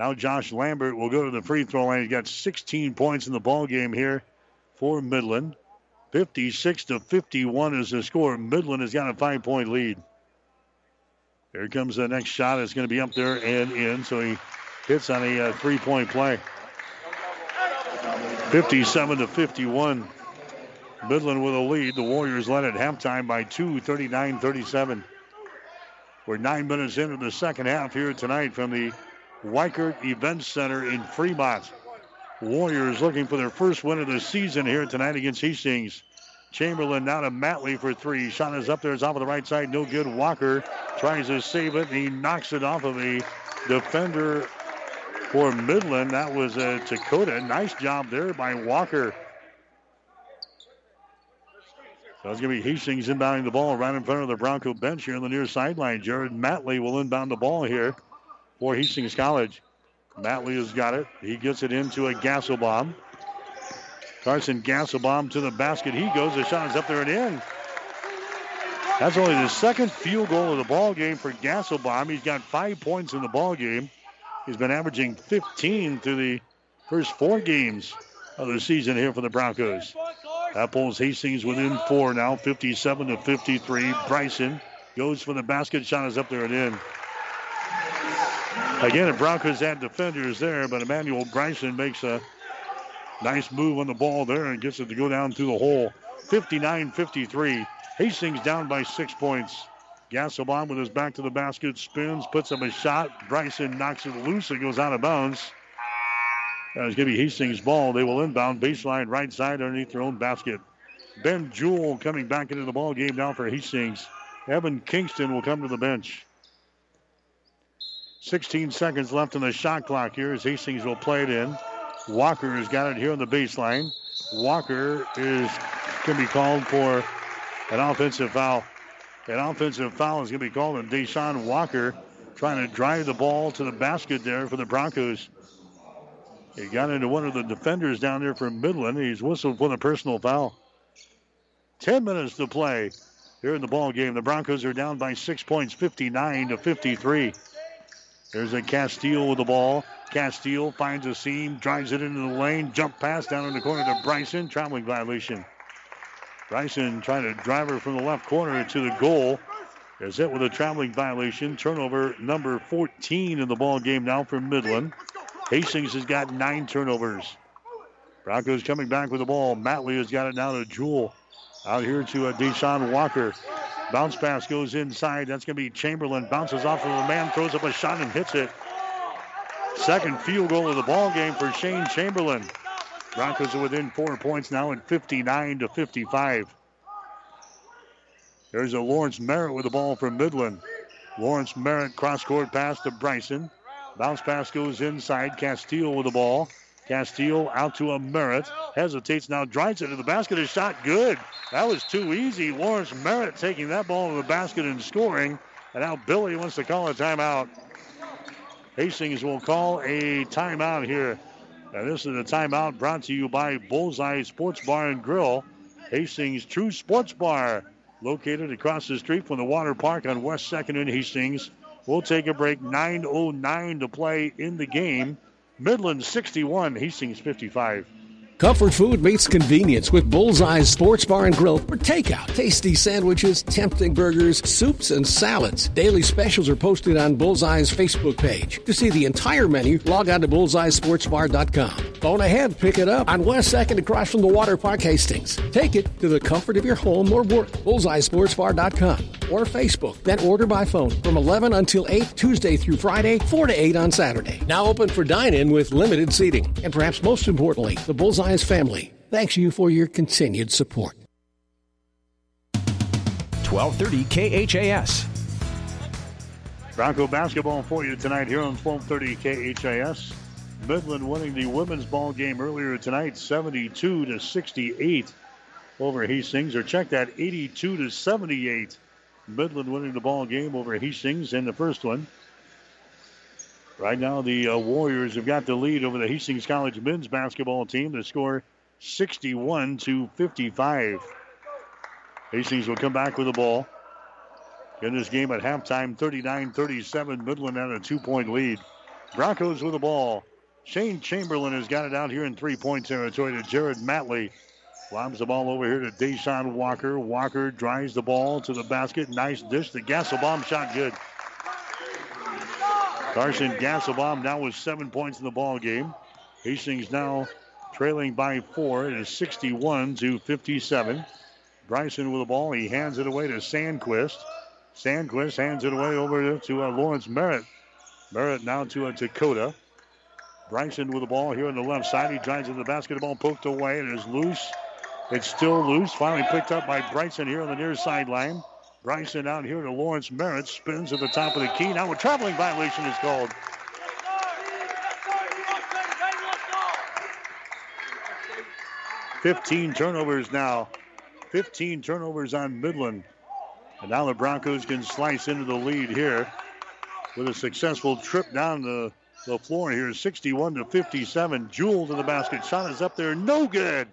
Now Josh Lambert will go to the free throw line. He's got sixteen points in the ball game here for Midland. fifty-six to fifty-one is the score. Midland has got a five-point lead. Here comes the next shot. It's going to be up there and in, so he hits on a uh, three-point play. fifty-seven to fifty-one. Midland with a lead. The Warriors led at halftime by two, thirty-nine thirty-seven. We're nine minutes into the second half here tonight from the Weichert Events Center in Fremont. Warriors looking for their first win of the season here tonight against Hastings. Chamberlain now to Matley for three. Shot is up there. It's off of the right side. No good. Walker tries to save it. And he knocks it off of the defender for Midland. That was uh, Takoda. Nice job there by Walker. So it's going to be Hastings inbounding the ball right in front of the Bronco bench here on the near sideline. Jared Matley will inbound the ball here for Hastings College. Matley has got it. He gets it into a Gasselbaum. Carson Gasselbaum to the basket. He goes. The shot is up there and in. That's only the second field goal of the ball game for Gasselbaum. He's got five points in the ball game. He's been averaging fifteen through the first four games of the season here for the Broncos. That pulls Hastings within four now, fifty-seven to fifty-three. Bryson goes for the basket. Shot is up there and in. Again, the Broncos had defenders there, but Emmanuel Bryson makes a nice move on the ball there and gets it to go down through the hole. fifty-nine fifty-three. Hastings down by six points. Gasselbaum with his back to the basket, spins, puts up a shot. Bryson knocks it loose. It goes out of bounds. It's going to be Hastings' ball. They will inbound baseline right side underneath their own basket. Ben Jewell coming back into the ball game now for Hastings. Evan Kingston will come to the bench. sixteen seconds left on the shot clock here as Hastings will play it in. Walker has got it here on the baseline. Walker is going to be called for an offensive foul. An offensive foul is going to be called on Deshaun Walker trying to drive the ball to the basket there for the Broncos. He got into one of the defenders down there from Midland. He's whistled for the personal foul. Ten minutes to play here in the ball game. The Broncos are down by six points, fifty-nine to fifty-three. There's a Castile with the ball. Castile finds a seam, drives it into the lane, jump pass down in the corner to Bryson. Traveling violation. Bryson trying to drive her from the left corner to the goal. Is hit with a traveling violation. Turnover number fourteen in the ball game now for Midland. Hastings has got nine turnovers. Broncos coming back with the ball. Matley has got it now to Jewell. Out here to uh, Deshaun Walker. Bounce pass goes inside. That's going to be Chamberlain. Bounces off of a man, throws up a shot, and hits it. Second field goal of the ball game for Shane Chamberlain. Broncos are within four points now at fifty-nine to fifty-five. There's a Lawrence Merritt with the ball from Midland. Lawrence Merritt cross-court pass to Bryson. Bounce pass goes inside. Castile with the ball. Castile out to a Merritt. Hesitates now, drives it to the basket. A shot good. That was too easy. Lawrence Merritt taking that ball to the basket and scoring. And now Billy wants to call a timeout. Hastings will call a timeout here. And this is a timeout brought to you by Bullseye Sports Bar and Grill. Hastings True Sports Bar, located across the street from the water park on West second in Hastings. We'll take a break. nine oh nine to play in the game. Midland sixty-one, Hastings fifty-five. Comfort food meets convenience with Bullseye's Sports Bar and Grill for takeout. Tasty sandwiches, tempting burgers, soups, and salads. Daily specials are posted on Bullseye's Facebook page. To see the entire menu, log on to bullseye sports bar dot com. Phone ahead, pick it up on West second across from the Water Park, Hastings. Take it to the comfort of your home or work. bullseye sports bar dot com or Facebook. Then order by phone from eleven until eight, Tuesday through Friday, four to eight on Saturday. Now open for dine-in with limited seating. And perhaps most importantly, the Bullseye family thanks you for your continued support. twelve thirty K H A S. Bronco basketball for you tonight here on twelve thirty K H A S. Midland winning the women's ball game earlier tonight, seventy-two to sixty-eight over Hastings, or check that, eighty-two to seventy-eight. Midland winning the ball game over Hastings in the first one. Right now, the uh, Warriors have got the lead over the Hastings College men's basketball team. The score, sixty-one to fifty-five. Hastings will come back with the ball. In this game at halftime, thirty-nine thirty-seven. Midland had a two-point lead. Broncos with the ball. Shane Chamberlain has got it out here in three-point territory to Jared Matley. Lobs the ball over here to Deshaun Walker. Walker drives the ball to the basket. Nice dish. The Gasselbaum shot good. Carson Gasselbaum now with seven points in the ball game. Hastings now trailing by four. It is sixty-one to fifty-seven. Bryson with the ball. He hands it away to Sandquist. Sandquist hands it away over to uh, Lawrence Merritt. Merritt now to uh, Takoda. Bryson with the ball here on the left side. He drives to the basketball, poked away. It is loose. It's still loose. Finally picked up by Bryson here on the near sideline. Bryson out here to Lawrence Merritt, spins at the top of the key. Now a traveling violation is called. fifteen turnovers now. fifteen turnovers on Midland. And now the Broncos can slice into the lead here with a successful trip down the, the floor here. sixty-one to fifty-seven. Jewell to the basket. Shot is up there. No good.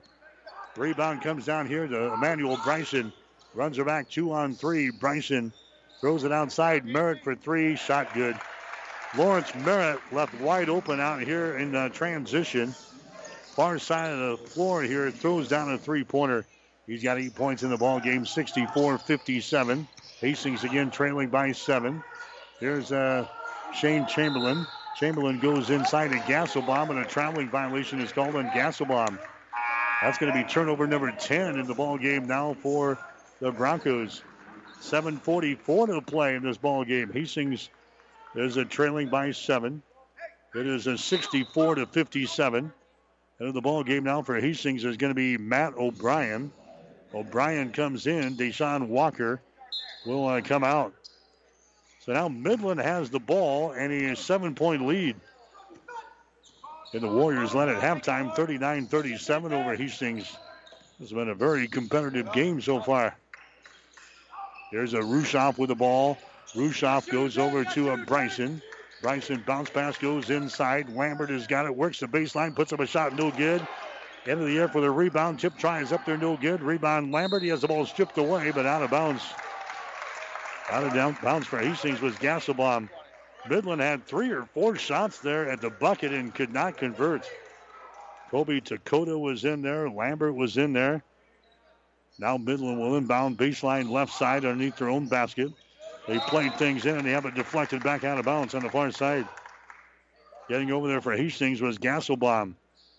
Rebound comes down here to Emmanuel Bryson. Runs her back, two on three. Bryson throws it outside. Merritt for three. Shot good. Lawrence Merritt left wide open out here in uh, transition. Far side of the floor here. Throws down a three-pointer. He's got eight points in the ball game. sixty-four fifty-seven. Hastings again trailing by seven. Here's uh, Shane Chamberlain. Chamberlain goes inside to Gasselbaum, and a traveling violation is called on Gasselbaum. That's going to be turnover number ten in the ball game now for the Broncos. Seven forty-four to play in this ball game. Hastings is a trailing by seven. It is a sixty-four to fifty-seven. And in the ball game now for Hastings is going to be Matt O'Brien. O'Brien comes in. Deshaun Walker will uh, come out. So now Midland has the ball and a seven-point lead. And the Warriors led at halftime thirty-nine thirty-seven over Hastings. It's been a very competitive game so far. There's a Rushoff with the ball. Rushoff goes over to a Bryson. Bryson bounce pass goes inside. Lambert has got it. Works the baseline. Puts up a shot. No good. End of the air for the rebound. Tip tries up there. No good. Rebound Lambert. He has the ball stripped away, but out of bounds. Out of bounds for Hastings was Gasselbaum. Midland had three or four shots there at the bucket and could not convert. Toby Takoda was in there. Lambert was in there. Now Midland will inbound baseline left side underneath their own basket. They played things in and they have it deflected back out of bounds on the far side. Getting over there for Hastings was Gasselbaum.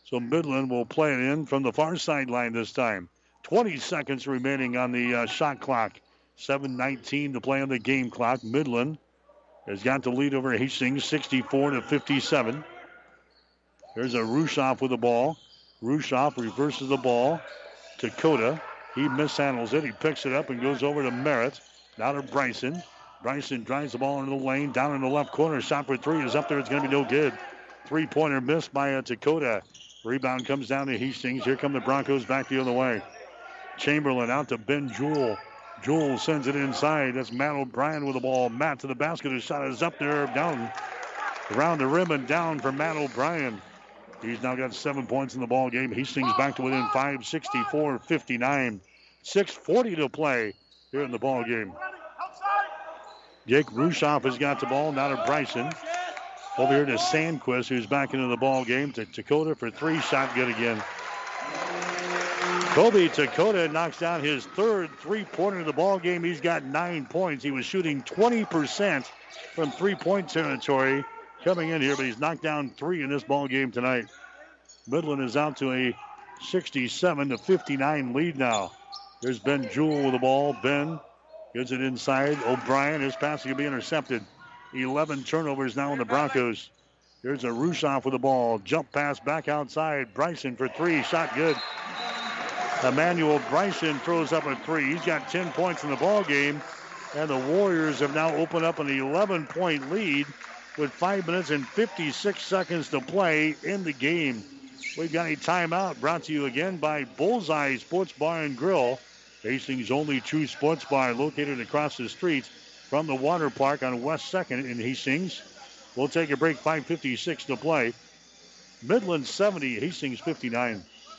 So Midland will play it in from the far sideline this time. twenty seconds remaining on the uh, shot clock. seven nineteen to play on the game clock. Midland has got the lead over Hastings, sixty-four to fifty-seven. There's a Rushoff with the ball. Rushoff reverses the ball. Takoda, he mishandles it. He picks it up and goes over to Merritt. Now to Bryson. Bryson drives the ball into the lane. Down in the left corner. Shot for three is up there. It's going to be no good. Three-pointer missed by uh, Takoda. Rebound comes down to Hastings. Here come the Broncos back the other way. Chamberlain out to Ben Jewell. Jewell sends it inside. That's Matt O'Brien with the ball. Matt to the basket. His shot is up there. Down around the rim and down for Matt O'Brien. He's now got seven points in the ball game. Hastings back to within five, sixty-four fifty-nine. six forty to play here in the ball game. Jake Rushoff has got the ball. Now to Bryson. Over here to Sandquist, who's back into the ball game. To Takoda for three. Shot good again. Toby Takoda knocks down his third three-pointer of the ball game. He's got nine points. He was shooting twenty percent from three-point territory coming in here, but he's knocked down three in this ball game tonight. Midland is out to a sixty-seven to fifty-nine lead now. There's Ben Jewell with the ball. Ben gets it inside. O'Brien, his pass will be intercepted. eleven turnovers now in the Broncos. Here's a Rushoff with the ball. Jump pass back outside. Bryson for three. Shot good. Emmanuel Bryson throws up a three. He's got ten points in the ball game, and the Warriors have now opened up an eleven-point lead with five minutes and fifty-six seconds to play in the game. We've got a timeout brought to you again by Bullseye Sports Bar and Grill, Hastings' only true sports bar located across the street from the water park on West second in Hastings. We'll take a break, five fifty-six to play. Midland seventy, Hastings fifty-nine.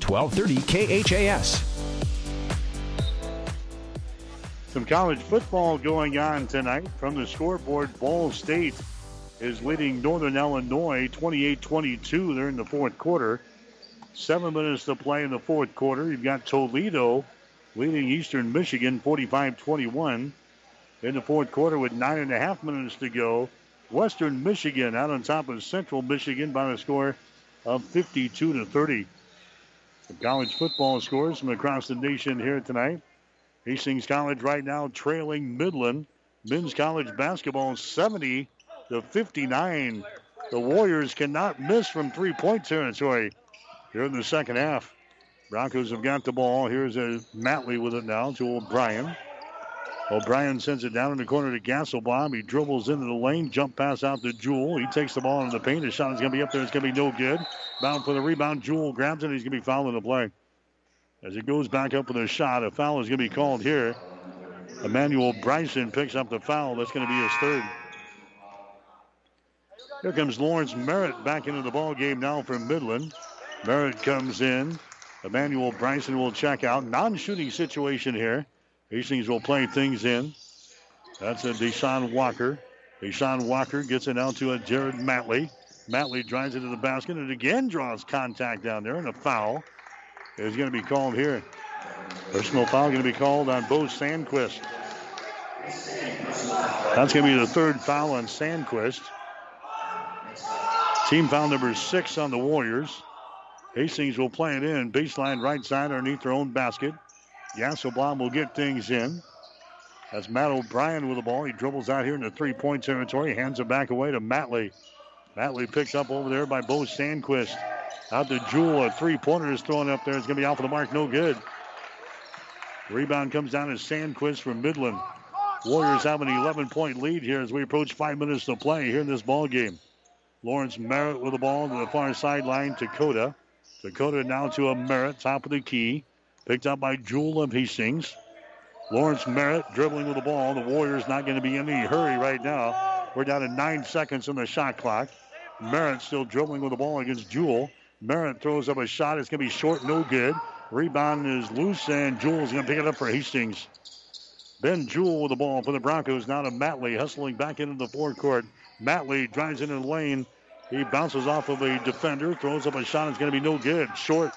twelve thirty K H A S. Some college football going on tonight. From the scoreboard, Ball State is leading Northern Illinois twenty-eight twenty-two. They're in the fourth quarter. Seven minutes to play in the fourth quarter. You've got Toledo leading Eastern Michigan forty-five twenty-one. In the fourth quarter with nine and a half minutes to go. Western Michigan out on top of Central Michigan by the score of fifty-two to thirty. The college football scores from across the nation here tonight. Hastings College right now trailing Midland. Men's college basketball seventy to fifty-nine. The Warriors cannot miss from three-point territory here in the second half. Broncos have got the ball. Here's a Matley with it now to O'Brien. O'Brien sends it down in the corner to Gasselbaum. He dribbles into the lane. Jump pass out to Jewell. He takes the ball into the paint. His shot is going to be up there. It's going to be no good. Bound for the rebound. Jewell grabs it. He's going to be fouling the play. As it goes back up with a shot, a foul is going to be called here. Emmanuel Bryson picks up the foul. That's going to be his third. Here comes Lawrence Merritt back into the ball game now for Midland. Merritt comes in. Emmanuel Bryson will check out. Non-shooting situation here. Hastings will play things in. That's a Deshaun Walker. Deshaun Walker gets it out to a Jared Matley. Matley drives it to the basket and again draws contact down there, and a foul is going to be called here. Personal foul going to be called on Bo Sandquist. That's going to be the third foul on Sandquist. Team foul number six on the Warriors. Hastings will play it in. Baseline right side underneath their own basket. Gasselbaum will get things in. That's Matt O'Brien with the ball. He dribbles out here into three-point territory. Hands it back away to Matley. Matley picks up over there by Bo Sandquist. Out to Jewell. A three-pointer is thrown up there. It's going to be off of the mark. No good. Rebound comes down to Sandquist from Midland. Warriors have an eleven-point lead here as we approach five minutes to play here in this ball game. Lawrence Merritt with the ball to the far sideline. Takoda. Takoda now to a Merritt. Top of the key. Picked up by Jewell of Hastings. Lawrence Merritt dribbling with the ball. The Warriors not going to be in any hurry right now. We're down to nine seconds on the shot clock. Merritt still dribbling with the ball against Jewell. Merritt throws up a shot. It's going to be short, no good. Rebound is loose, and Jewell's going to pick it up for Hastings. Ben Jewell with the ball for the Broncos. Now to Matley, hustling back into the forecourt. Matley drives into the lane. He bounces off of a defender, throws up a shot. It's going to be no good. Short.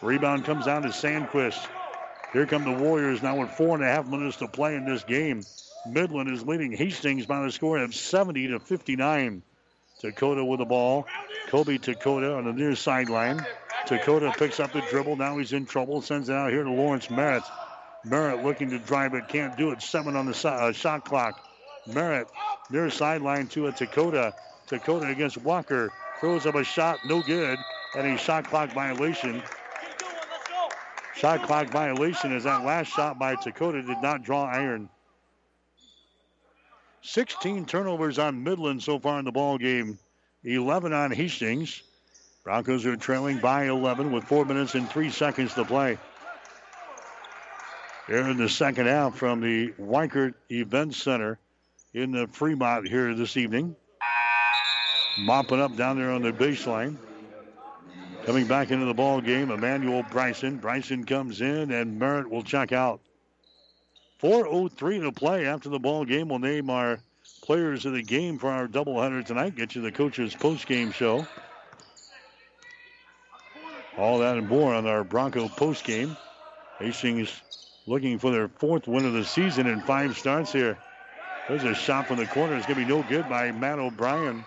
Rebound comes down to Sandquist. Here come the Warriors now with four and a half minutes to play in this game. Midland is leading Hastings by the score of seventy to fifty-nine. Takoda with the ball. Kobe Takoda on the near sideline. Takoda picks up the dribble. Now he's in trouble. Sends it out here to Lawrence Merritt. Merritt looking to drive it. Can't do it. Seven on the so- uh, shot clock. Merritt near sideline to a Takoda. Takoda against Walker. Throws up a shot. No good. And a shot clock violation. Shot clock violation as that last shot by Takoda did not draw iron. sixteen turnovers on Midland so far in the ball game. eleven on Hastings. Broncos are trailing by eleven with four minutes and three seconds to play. Here in the second half from the Weichert Events Center in the Fremont here this evening. Mopping up down there on the baseline. Coming back into the ball game, Emmanuel Bryson. Bryson comes in, and Merritt will check out. four oh three to play after the ball game. We'll name our players of the game for our doubleheader tonight. Get you the coach's post-game show. All that and more on our Bronco post-game. Hastings looking for their fourth win of the season in five starts here. There's a shot from the corner. It's going to be no good by Matt O'Brien.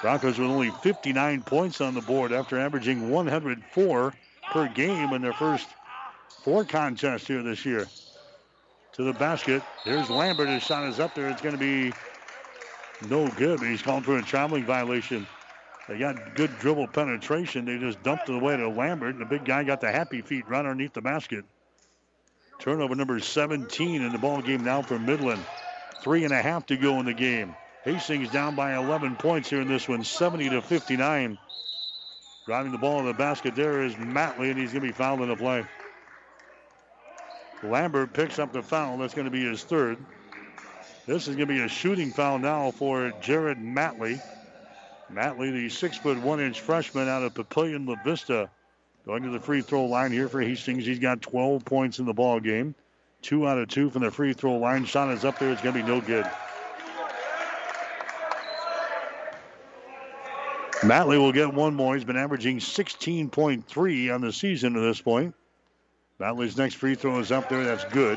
Broncos with only fifty-nine points on the board after averaging one hundred four per game in their first four contests here this year. To the basket. Here's Lambert. His shot is up there. It's going to be no good, but he's called for a traveling violation. They got good dribble penetration. They just dumped it away to Lambert, and the big guy got the happy feet right underneath the basket. Turnover number seventeen in the ball game now for Midland. Three and a half to go in the game. Hastings down by eleven points here in this one, seventy to fifty-nine. Driving the ball to the basket there is Matley, and he's going to be fouled in the play. Lambert picks up the foul. That's going to be his third. This is going to be a shooting foul now for Jared Matley. Matley, the six foot one inch freshman out of Papillion La Vista, going to the free throw line here for Hastings. He's got twelve points in the ball game. Two out of two from the free throw line. Shot is up there. It's going to be no good. Matley will get one more. He's been averaging sixteen point three on the season to this point. Matley's next free throw is up there. That's good.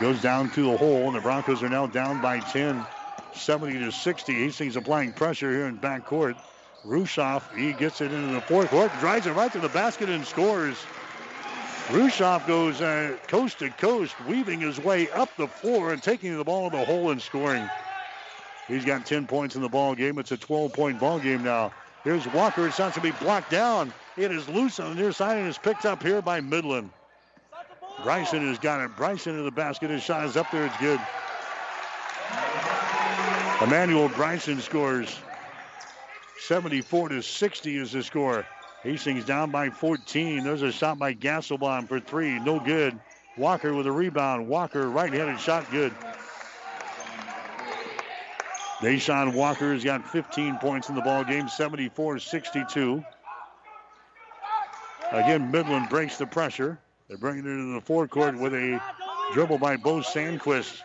Goes down to the hole, and the Broncos are now down by ten, seventy to sixty. Hastings applying pressure here in backcourt. Rushoff, he gets it into the forecourt, drives it right to the basket and scores. Rushoff goes uh, coast to coast, weaving his way up the floor and taking the ball to the hole and scoring. He's got ten points in the ball game. It's a twelve-point ball game now. Here's Walker. It's not going to be blocked down. It is loose on the near side and is picked up here by Midland. Bryson has got it. Bryson in the basket. His shot is up there. It's good. Emmanuel Bryson scores. seventy-four to sixty is the score. Hastings down by fourteen. There's a shot by Gasselbaum for three. No good. Walker with a rebound. Walker right-handed shot. Good. Deshaun Walker has got fifteen points in the ballgame, seventy-four sixty-two. Again, Midland breaks the pressure. They're bringing it into the forecourt with a dribble by Bo Sandquist.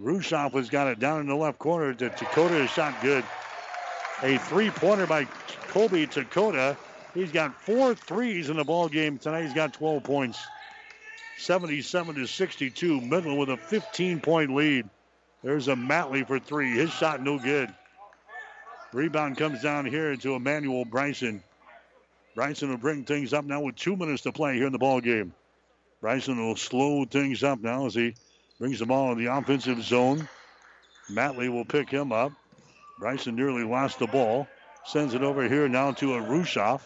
Rushoff has got it down in the left corner to Takoda. His shot good. A three-pointer by Kobe Takoda. He's got four threes in the ballgame tonight. He's got twelve points. seventy-seven to sixty-two. Midland with a fifteen-point lead. There's a Matley for three. His shot no good. Rebound comes down here to Emmanuel Bryson. Bryson will bring things up now with two minutes to play here in the ball game. Bryson will slow things up now as he brings the ball in the offensive zone. Matley will pick him up. Bryson nearly lost the ball. Sends it over here now to a Rushoff.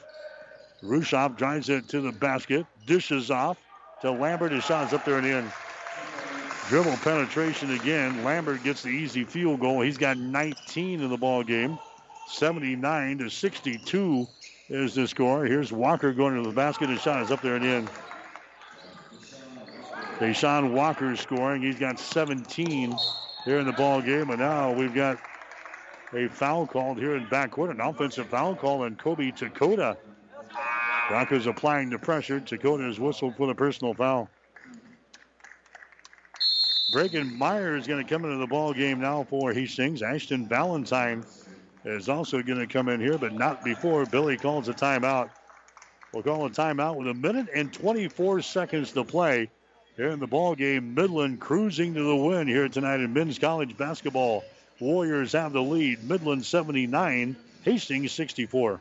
Rushoff drives it to the basket. Dishes off to Lambert. His shot's up there and in. Dribble penetration again. Lambert gets the easy field goal. He's got nineteen in the ball game. seventy-nine to sixty-two is the score. Here's Walker going to the basket. His shot is up there and in. Deshaun Walker scoring. He's got seventeen here in the ball game. And now we've got a foul called here in backcourt. An offensive foul call on Kobe Takoda. Broncos applying the pressure. Takoda is whistled for the personal foul. Bregan Meyer is going to come into the ball game now for Hastings. Ashton Valentine is also going to come in here, but not before Billy calls a timeout. We'll call a timeout with a minute and twenty-four seconds to play here in the ball game. Midland cruising to the win here tonight in men's college basketball. Warriors have the lead. Midland seventy-nine, Hastings sixty-four.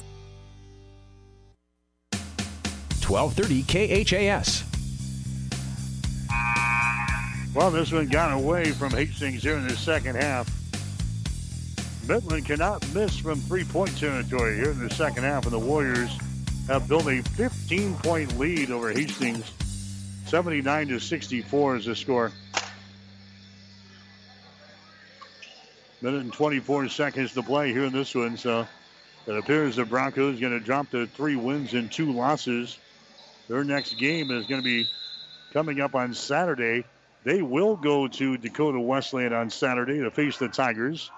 twelve thirty K H A S. Well, this one got away from Hastings here in the second half. Midland cannot miss from three-point territory here in the second half, and the Warriors have built a fifteen-point lead over Hastings. seventy-nine to sixty-four is the score. Minute and twenty-four seconds to play here in this one, so it appears the Broncos going to drop to three wins and two losses. Their next game is going to be coming up on Saturday. They will go to Takoda Wesleyan on Saturday to face the Tigers.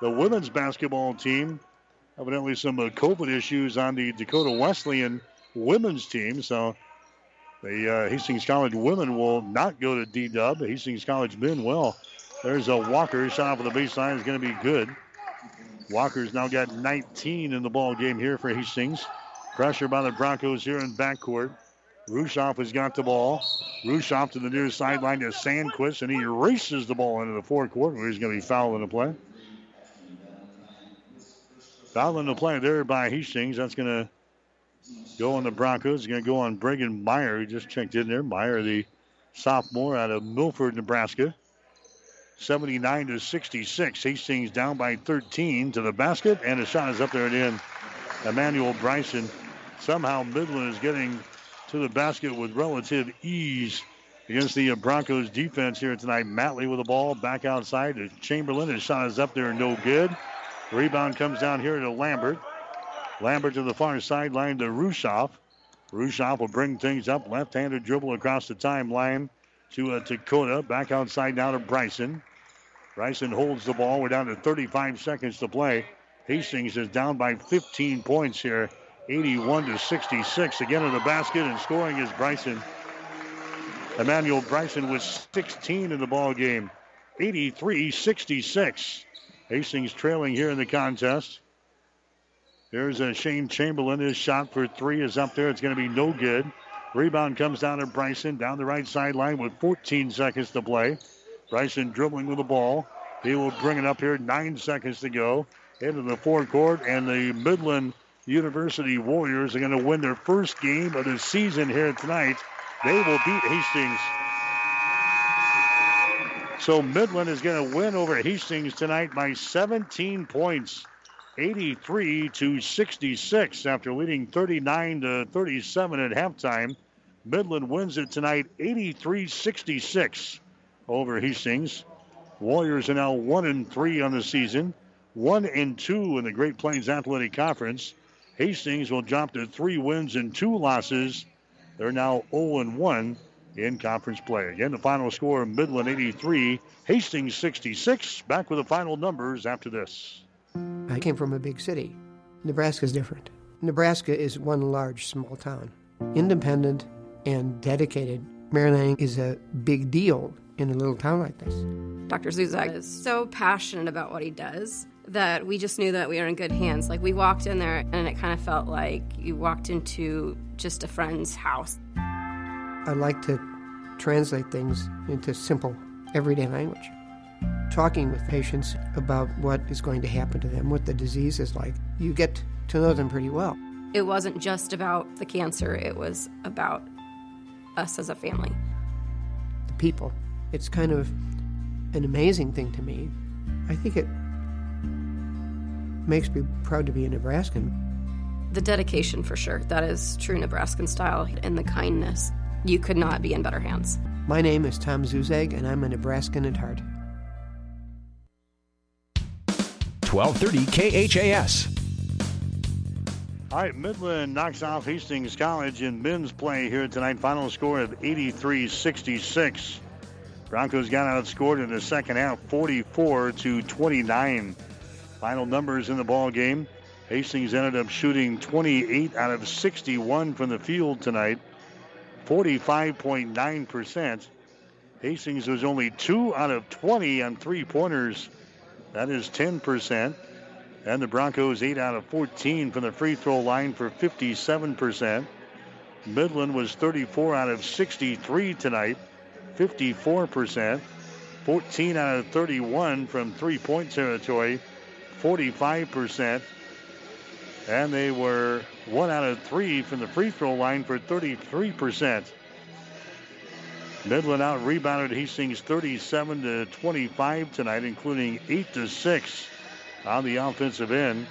The women's basketball team, evidently some COVID issues on the Takoda Wesleyan women's team. So the uh, Hastings College women will not go to D-Dub. The Hastings College men will. There's a Walker shot off of the baseline. It's going to be good. Walker's now got nineteen in the ball game here for Hastings. Pressure by the Broncos here in backcourt. Rushoff has got the ball. Rushoff to the near sideline to Sandquist, and he races the ball into the forecourt where he's going to be fouling the play. Fouling the play there by Hastings. That's going to go on the Broncos. It's going to go on Bregan Meyer, who just checked in there. Meyer, the sophomore out of Milford, Nebraska. seventy-nine to sixty-six. Hastings down by thirteen to the basket, and the shot is up there and in. Emmanuel Bryson. Somehow Midland is getting to the basket with relative ease against the Broncos defense here tonight. Matley with the ball back outside to Chamberlain. His shot is up there, no good. Rebound comes down here to Lambert. Lambert to the far sideline to Rushoff. Rushoff will bring things up. Left-handed dribble across the timeline to uh, Takoda. Back outside now to Bryson. Bryson holds the ball. We're down to thirty-five seconds to play. Hastings is down by fifteen points here, eighty-one to sixty-six. Again in the basket, and scoring is Bryson. Emmanuel Bryson with sixteen in the ball game, eighty-three sixty-six. Hastings trailing here in the contest. Here's a Shane Chamberlain. His shot for three is up there. It's going to be no good. Rebound comes down to Bryson down the right sideline with fourteen seconds to play. Bryson dribbling with the ball. He will bring it up here. Nine seconds to go. Into the forecourt, and the Midland University Warriors are going to win their first game of the season here tonight. They will beat Hastings. So Midland is going to win over Hastings tonight by seventeen points, eighty-three to sixty-six, after leading thirty-nine to thirty-seven at halftime. Midland wins it tonight, eighty-three sixty-six. Over Hastings. Warriors are now one and three on the season, one and two in the Great Plains Athletic Conference. Hastings will jump to three wins and two losses. They're now oh and one in conference play. Again, the final score: Midland eighty-three, Hastings sixty-six. Back with the final numbers after this. I came from a big city. Nebraska's different. Nebraska is one large small town, independent and dedicated. Maryland is a big deal in a little town like this. Doctor Zuzak is so passionate about what he does that we just knew that we were in good hands. Like, we walked in there and it kind of felt like you walked into just a friend's house. I like to translate things into simple, everyday language. Talking with patients about what is going to happen to them, what the disease is like, you get to know them pretty well. It wasn't just about the cancer, it was about us as a family. The people. It's kind of an amazing thing to me. I think it makes me proud to be a Nebraskan. The dedication, for sure. That is true Nebraskan style, and the kindness. You could not be in better hands. My name is Tom Zuzag, and I'm a Nebraskan at heart. twelve thirty K H A S. All right, Midland knocks off Hastings College in men's play here tonight. Final score of eighty-three sixty-six. Broncos got outscored in the second half, forty-four to twenty-nine. Final numbers in the ball game. Hastings ended up shooting twenty-eight out of sixty-one from the field tonight, forty-five point nine percent. Hastings was only two out of twenty on three-pointers. That is ten percent. And the Broncos eight out of fourteen from the free throw line for fifty-seven percent. Midland was thirty-four out of sixty-three tonight, fifty-four percent. fourteen out of thirty-one from three-point territory, forty-five percent. And they were one out of three from the free throw line for thirty-three percent. Midland out rebounded Hastings thirty-seven to twenty-five tonight, including eight to six on the offensive end.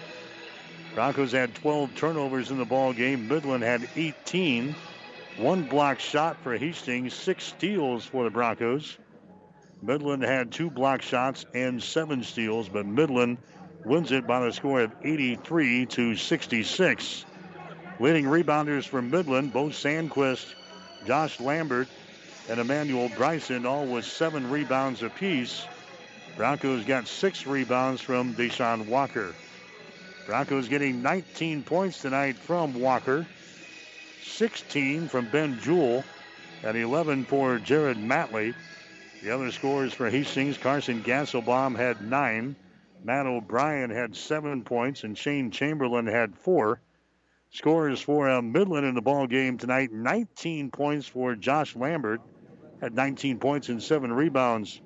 Broncos had twelve turnovers in the ball game. Midland had eighteen. One block shot for Hastings, six steals for the Broncos. Midland had two block shots and seven steals, but Midland wins it by the score of eighty-three to sixty-six. Leading rebounders for Midland, both Sandquist, Josh Lambert, and Emmanuel Bryson, all with seven rebounds apiece. Broncos got six rebounds from Deshaun Walker. Broncos getting nineteen points tonight from Walker, sixteen from Ben Jewell, and eleven for Jared Matley. The other scores for Hastings, Carson Gasselbaum had nine. Matt O'Brien had seven points, and Shane Chamberlain had four. Scores for uh, Midland in the ball game tonight, nineteen points for Josh Lambert, had nineteen points and seven rebounds.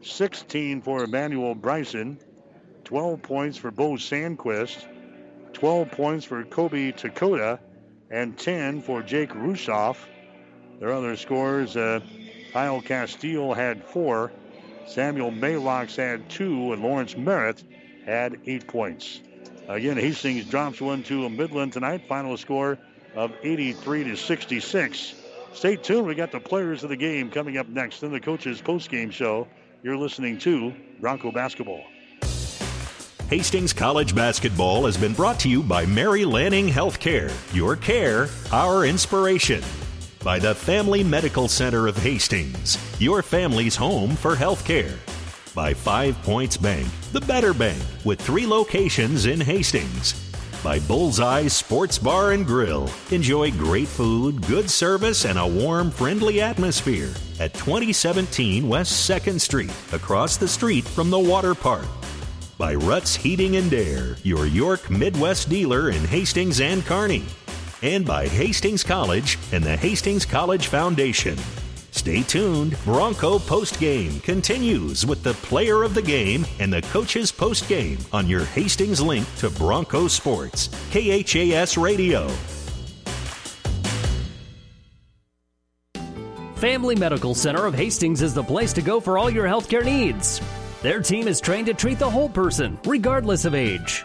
sixteen for Emmanuel Bryson, twelve points for Bo Sandquist, twelve points for Toby Takoda, and ten for Jake Rushoff. Their other scores, uh, Kyle Castile had four, Samuel Maylocks had two, and Lawrence Merritt had eight points. Again, Hastings drops one to Midland tonight. Final score of eighty-three to sixty-six. Stay tuned. We got the players of the game coming up next in the coaches' postgame show. You're listening to Bronco Basketball. Hastings College Basketball has been brought to you by Mary Lanning Healthcare. Your care, our inspiration. By the Family Medical Center of Hastings, your family's home for healthcare. By Five Points Bank, the better bank, with three locations in Hastings. By Bullseye Sports Bar and Grill. Enjoy great food, good service, and a warm, friendly atmosphere at twenty seventeen West second Street, across the street from the water park. By Ruts Heating and Dare, your York Midwest dealer in Hastings and Kearney. And by Hastings College and the Hastings College Foundation. Stay tuned. Bronco Postgame continues with the player of the game and the coaches postgame on your Hastings link to Bronco Sports, K H A S Radio. Family Medical Center of Hastings is the place to go for all your healthcare needs. Their team is trained to treat the whole person, regardless of age.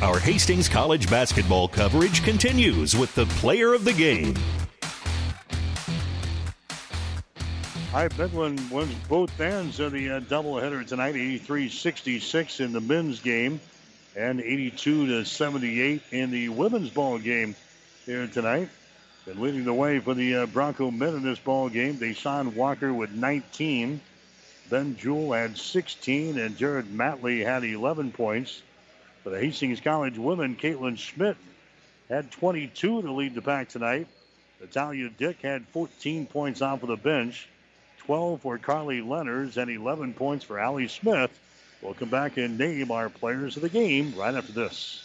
Our Hastings College basketball coverage continues with the player of the game. All right, Midland wins both ends of the uh, doubleheader tonight, eighty-three sixty-six in the men's game and eighty-two to seventy-eight in the women's ball game here tonight. And leading the way for the uh, Bronco men in this ball game, Deshaun Walker with nineteen, Ben Jewell had sixteen, and Jared Matley had eleven points. For the Hastings College women, Caitlyn Schmidt had twenty-two to lead the pack tonight. Natalia Dick had fourteen points off of the bench, twelve for Carly Lenners, and eleven points for Allie Smith. We'll come back and name our players of the game right after this.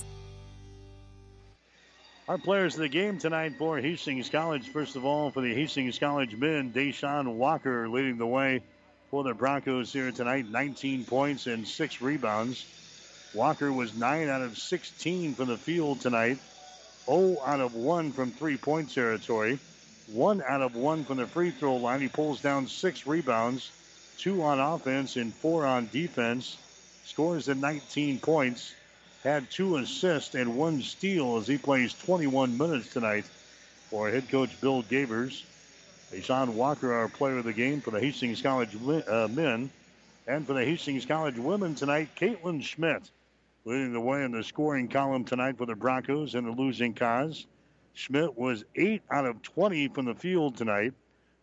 Our players of the game tonight for Hastings College. First of all, for the Hastings College men, Deshaun Walker leading the way for the Broncos here tonight. nineteen points and six rebounds. Walker was nine out of sixteen from the field tonight. zero out of one from three-point territory. one out of one from the free throw line. He pulls down six rebounds, two on offense and four on defense. Scores at nineteen points. Had two assists and one steal as he plays twenty-one minutes tonight for head coach Bill Gavers. Deshaun Walker, our player of the game for the Hastings College men. And for the Hastings College women tonight, Caitlyn Schmidt leading the way in the scoring column tonight for the Broncos and the losing cause. Schmidt was eight out of twenty from the field tonight,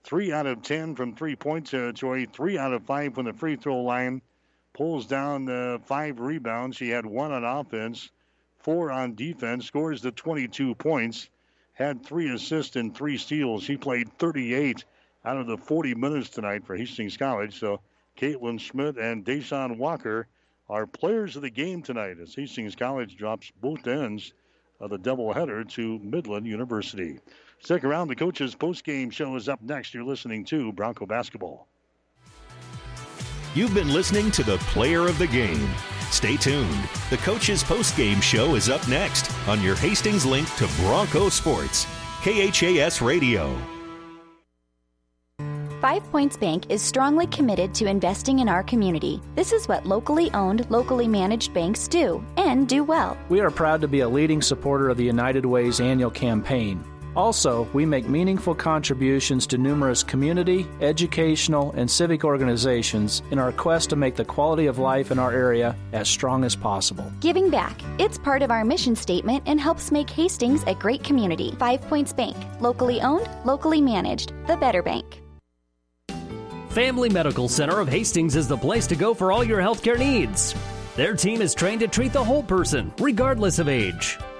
three out of ten from three-point territory, three out of five from the free throw line. Pulls down uh, five rebounds. She had one on offense, four on defense, scores the twenty-two points, had three assists and three steals. She played thirty-eight out of the forty minutes tonight for Hastings College. So Caitlyn Schmidt and Deshaun Walker are players of the game tonight as Hastings College drops both ends of the doubleheader to Midland University. Stick around. The coaches' postgame show is up next. You're listening to Bronco Basketball. You've been listening to the player of the game. Stay tuned. The coaches' postgame show is up next on your Hastings link to Bronco Sports, K H A S Radio. Five Points Bank is strongly committed to investing in our community. This is what locally owned, locally managed banks do, and do well. We are proud to be a leading supporter of the United Way's annual campaign. Also, we make meaningful contributions to numerous community, educational, and civic organizations in our quest to make the quality of life in our area as strong as possible. Giving back. It's part of our mission statement and helps make Hastings a great community. Five Points Bank. Locally owned, locally managed. The better bank. Family Medical Center of Hastings is the place to go for all your healthcare needs. Their team is trained to treat the whole person, regardless of age.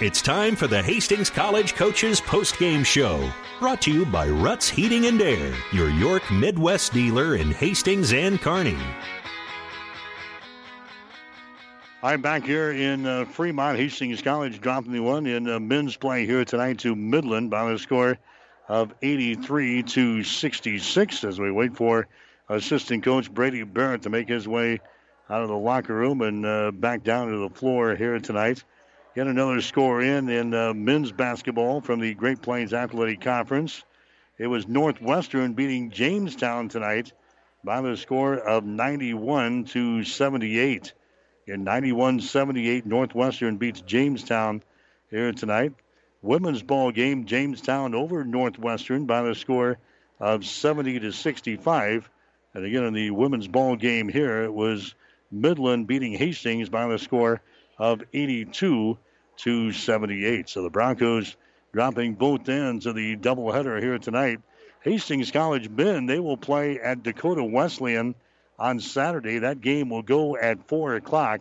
It's time for the Hastings College Coaches Postgame Show, brought to you by Ruts Heating and Air, your York Midwest dealer in Hastings and Kearney. I'm back here in uh, Fremont. Hastings College dropping the one in uh, men's play here tonight to Midland by the score of eighty-three to sixty-six as we wait for assistant coach Brady Barrett to make his way out of the locker room and uh, back down to the floor here tonight. Yet another score in in uh, men's basketball from the Great Plains Athletic Conference. It was Northwestern beating Jamestown tonight by the score of ninety-one to seventy-eight. In ninety-one seventy-eight, Northwestern beats Jamestown here tonight. Women's ball game, Jamestown over Northwestern by the score of seventy to sixty-five. And again, in the women's ball game here, it was Midland beating Hastings by the score of eighty-two to seventy-eight. So the Broncos dropping both ends of the doubleheader here tonight. Hastings College men, they will play at Takoda Wesleyan on Saturday. That game will go at four o'clock.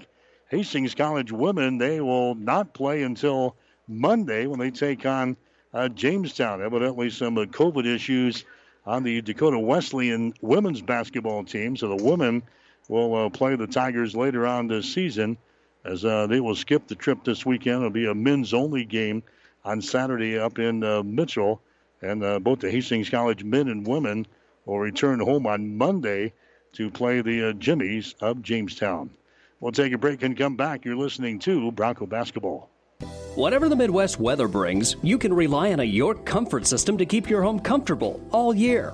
Hastings College women, they will not play until Monday when they take on uh, Jamestown. Evidently some uh, COVID issues on the Takoda Wesleyan women's basketball team. So the women will uh, play the Tigers later on this season, as uh, they will skip the trip this weekend. It'll be a men's-only game on Saturday up in uh, Mitchell. And uh, both the Hastings College men and women will return home on Monday to play the uh, Jimmies of Jamestown. We'll take a break and come back. You're listening to Bronco Basketball. Whatever the Midwest weather brings, you can rely on a York comfort system to keep your home comfortable all year.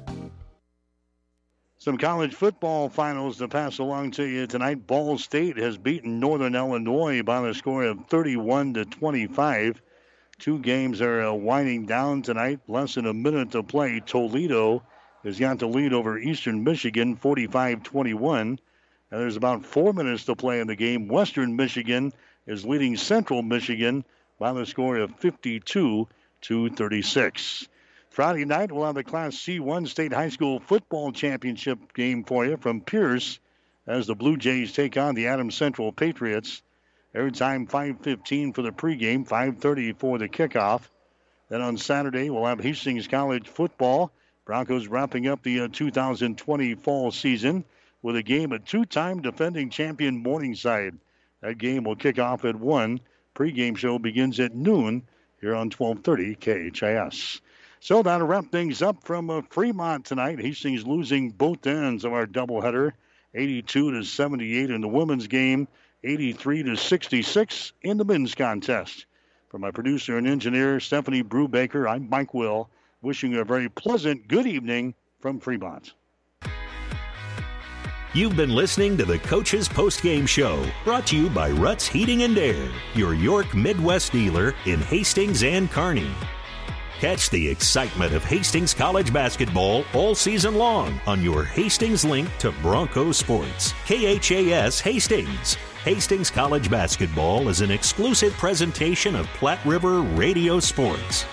Some college football finals to pass along to you tonight. Ball State has beaten Northern Illinois by the score of thirty-one to twenty-five. Two games are winding down tonight. Less than a minute to play. Toledo has got the lead over Eastern Michigan, forty-five twenty-one. And there's about four minutes to play in the game. Western Michigan is leading Central Michigan by the score of fifty-two to thirty-six. Friday night, we'll have the Class C one State High School Football Championship game for you from Pierce as the Blue Jays take on the Adams Central Patriots. Airtime five fifteen for the pregame, five thirty for the kickoff. Then on Saturday, we'll have Hastings College Football. Broncos wrapping up the two thousand twenty fall season with a game at two-time defending champion Morningside. That game will kick off at one. Pre-game show begins at noon here on twelve thirty K H I S. So that'll wrap things up from uh, Fremont tonight. Hastings losing both ends of our doubleheader, eighty-two to seventy-eight in the women's game, eighty-three to sixty-six in the men's contest. From my producer and engineer, Stephanie Brubaker, I'm Mike Will, wishing you a very pleasant good evening from Fremont. You've been listening to the Coach's Postgame Show, brought to you by Rutt's Heating and Air, your York Midwest dealer in Hastings and Kearney. Catch the excitement of Hastings College basketball all season long on your Hastings link to Bronco Sports. K H A S Hastings. Hastings College basketball is an exclusive presentation of Platte River Radio Sports.